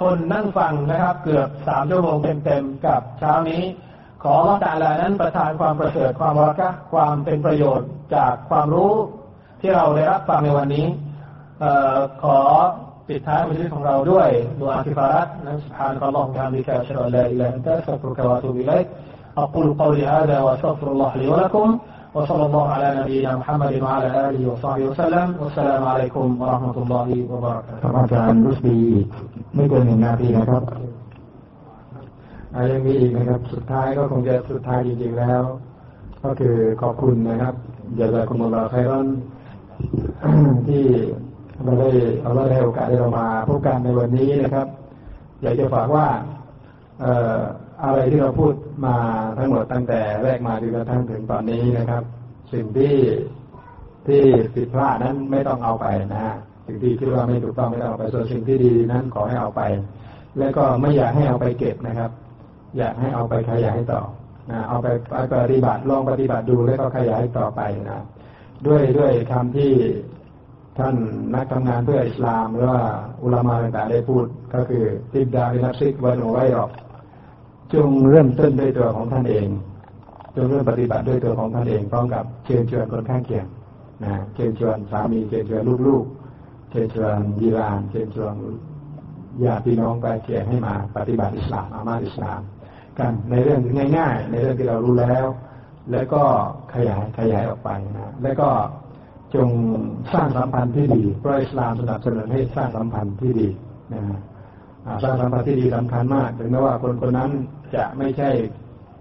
ทนนั่งฟังนะครับเกือบสามชั่วโมงเต็มๆกับเช้านี้ขออัลเลาะห์ตะอาลานั้นประทานความประเสริฐความบะเราะกะห์ความเป็นประโยชน์จากความรู้ที่เราได้รับฟังในวันนี้เอ่อขอปิดท้ายมื้อของเราด้วยดุอาอ์กิฟาระห์นะซุบฮานะกัลลอฮุวะบิฮัมดิกะอัชฮะดูอัลลาอิลาฮะอิลลัลลอฮุวะอัสตัฆฟิรุกะวะอะตูบิอิลัยกอักูลุกอลีฮาซาวะอัสตัฆฟิรุลลอฮะลีวะละกุมวะศ็อลลัลลอฮุอะลานบีนามุฮัมมัดวะอะลาอาลีวะศ็อฮบิวะซัลลัมวัสสลามุอะลัยกุมวะเราะห์มะตุลลอฮิวะบะเราะกาตุฮ์อาจารย์รุสบีไม่เกินหนึ่งนาทีนะครับยังมีอีกนะครับสุดท้ายก็คงจะสุดท้ายจริงๆแล้วก็คือขอบคุณนะครับญะซากุมุลลอฮุค็อยรอนที่เราได้เราได้โอกาสได้เรามาพบกันในวันนี้นะครับ อยากจะฝากว่าอะไรที่เราพูดมาทั้งหมดตั้งแต่แรกมาจนกระทั่งถึงตอนนี้นะครับสิ่งที่ที่ผิดพลาดนั้นไม่ต้องเอาไปนะฮะสิ่งที่คิดว่าไม่ถูกต้องไม่ต้องเอาไปส่วนสิ่งที่ดีนั้นขอให้เอาไปแล้วก็ไม่อยากให้เอาไปเก็บนะครับอยากให้เอาไปขยายต่อนะเอาไปไปปฏิบัติลองปฏิบัติดูแล้วก็ขยายต่อไปนะด้วยด้วยคำที่ท่านนักทำงานเพื่ออิสลามหรือว่าอุลามะต่างๆได้พูดก็คือติดดาวินัสิกวานุไวรอกจงเริ่มต้นด้วยตัวของท่านเองจงเริ่มปฏิบัติด้วยตัวของท่านเองพร้อมกับเชิญชวนคนข้างเคียงนะเชิญชวนสามีเชิญชวนลูกๆเชิญชวนยีรานเชิญชวนญาติพี่น้องไปเกี่ยให้มาปฏิบัติอิสลามอามาอิสลามกันในเรื่องง่ายๆในเรื่องที่เรารู้แล้วแล้วก็ขยายขยายออกไปนะแล้วก็จงสร้างสัมพันธ์ที่ดีเพราะอิสลามสนับสนุนให้สร้างสัมพันธ์ที่ดีนะสร้างสัมพันธ์ที่ดีสำคัญมากถึงแม้ว่าคนคนนั้นจะไม่ใช่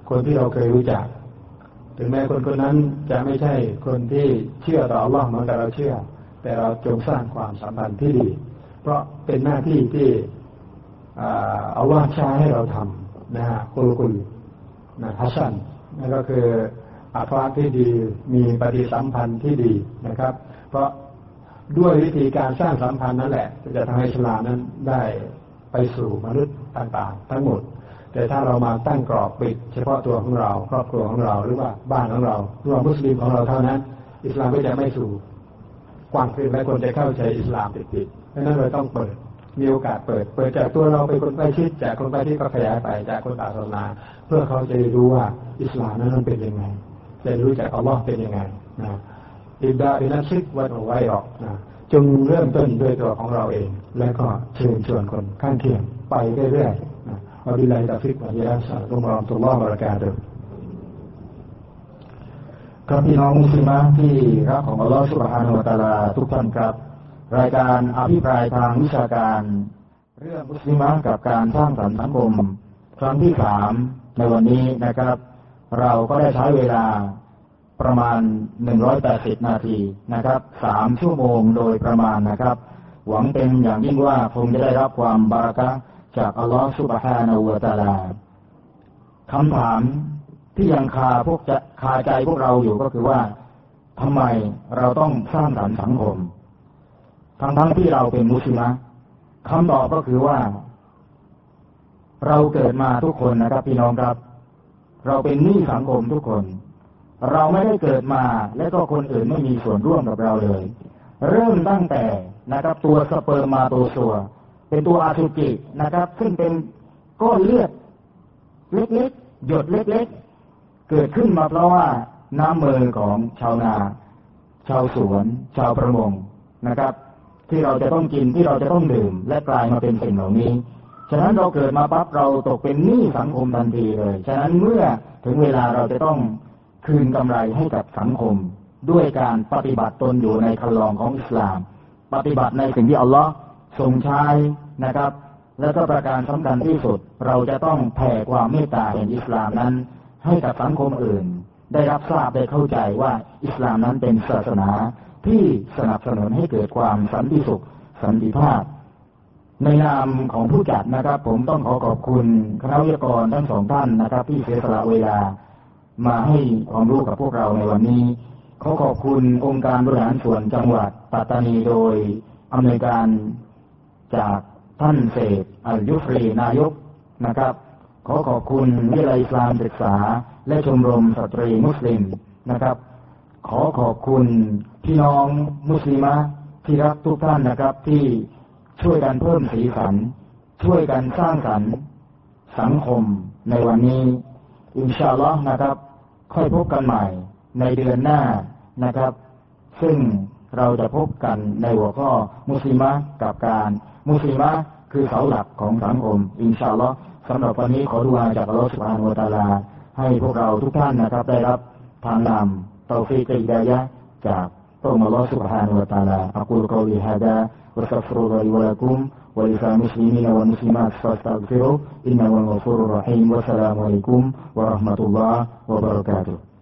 คนที่เราเคยรู้จักถึงแม้คนคนนั้นจะไม่ใช่คนที่เชื่อต่ออัลเลาะห์เหมือนกับเราเชื่อแต่เราจงสร้างความสัมพันธ์ที่ดีเพราะเป็นหน้าที่ที่อัลเลาะห์ใช้ให้เราทำนะฮะคุลกุลนะฮัสซันนั่นก็คืออัคลากที่ดีมีปฏิสัมพันธ์ที่ดีนะครับเพราะด้วยวิธีการสร้างสัมพันธ์นั่นแหละจะทำให้อิสลามนั้นได้ไปสู่มนุษย์ต่างๆทั้งหมดแต่ถ้าเรามาตั้งกรอบปิดเฉพาะตัวของเราครอบครัวของเราหรือว่าบ้านของเราหรือว่ามุสลิมของเราเท่านั้นอิสลามก็จะไม่สู่กว้างขึ้นและคนจะเข้าใจอิสลามผิดๆดังนั้นเราต้องเปิดมีโอกาสเปิดเปิดจากตัวเราไปคนใกล้ชิดจากคนใกล้ชิดก็ขยายไปจากคนต่างศาสนาเพื่อเขาจะรู้ว่าอิสลามนั้นมันเป็นยังไงจะรู้จักอัลลอฮ์เป็นยังไงนะอิบดาอินัสซิกวัดหัวไว้ออกนะจงเริ่มต้นด้วยตัวของเราเองแล้วก็เชิญชวนคนข้างเคียงไปเรื่อยๆนะอัลลอฮ์ตะฟิกวะยะอัสซะมอมตุลลอฮ์บะเราะกาตุฮ์ครับพี่น้องมุสลิมที่รักของอัลลอฮ์ซุบฮานะฮูวะตะอาลาทุกท่านครับรายการอภิปรายทางวิชาการเรื่องมุสลิมกับการสร้างสรรค์สังคมครั้งที่สามในวันนี้นะครับเราก็ได้ใช้เวลาประมาณหนึ่งร้อยแปดสิบนาทีนะครับสามชั่วโมงโดยประมาณนะครับหวังเป็นอย่างยิ่งว่าคงจะได้รับความบารักะห์จากอัลลอฮฺซุบฮานะฮูวะตะอาลาคำถามที่ยังคาพวกจะคาใจพวกเราอยู่ก็คือว่าทำไมเราต้องสร้างสรรค์สังคมทั้งทั้งที่เราเป็นมุสลิมคำตอบก็คือว่าเราเกิดมาทุกคนนะครับพี่น้องครับเราเป็นหนี้สังคมทุกคนเราไม่ได้เกิดมาและก็คนอื่นไม่มีส่วนร่วมกับเราเลยเริ่มตั้งแต่นะครับตัวสเปิร์มาโตซัวเป็นตัวอสุจินะครับซึ่งเป็นก้อนเลือดเล็กๆหยดเล็กๆเกิดขึ้นมาเพราะว่าน้ำมือของชาวนาชาวสวนชาวประมงนะครับที่เราจะต้องกินที่เราจะต้องดื่มและกลายมาเป็นสิ่งเหล่านี้ฉะนั้นเราเกิดมาปั๊บเราตกเป็นหนี้สังคมทันทีเลยฉะนั้นเมื่อถึงเวลาเราจะต้องคืนกำไรให้กับสังคมด้วยการปฏิบัติตนอยู่ในคัลลองของอิสลามปฏิบัติในสิ่งที่อัลลอฮ์ทรงใช้นะครับและก็ประการสำคัญที่สุดเราจะต้องแผ่ความเมตตาแห่งอิสลามนั้นให้กับสังคมอื่นได้รับทราบได้เข้าใจว่าอิสลามนั้นเป็นศาสนาที่สนับสนุนให้เกิดความสันติสุขสันติภาพในนามของผู้จัดนะครับผมต้องขอขอบคุณคณะวิทยากรทั้งสองท่านนะครับที่เสียสละเวลามาให้ความรู้กับพวกเราในวันนี้ขอขอบคุณองค์การบริหารส่วนจังหวัดปัตตานีโดยอำนวยการจากท่านเศรษฐ์อัลยุฟรีนายกนะครับขอขอบคุณวิทยาลัยอิสลามศึกษาและชมรมสตรีมุสลิมนะครับขอขอบคุณพี่น้องมุสลิมะที่รักทุกท่านนะครับที่ช่วยกันเพิ่มสีสันช่วยกันสร้างสรรค์สังคมในวันนี้อินชาอัลลอฮ์นะครับค่อยพบกันใหม่ในเดือนหน้านะครับซึ่งเราจะพบกันในหัวข้อมุสลิมะกับการมุสลิมะคือเสาหลักของสังคมอินชาอัลลอฮ์สำหรับวันนี้ขอดุอาจากอัลลอฮ์ซุบฮานะฮูวะตะอาลาให้พวกเราทุกท่านนะครับได้รับทางนำเตาฟีกอิดายะจากพระองค์อัลลอฮ์ซุบฮานะฮูวะตะอาลาอักูลกอลีฮาดาوأستغفر الله ولكم وللمسلمين والمسلمات فاستغفروه إنه هو الغفور الرحيم والسلام عليكم ورحمة الله وبركاته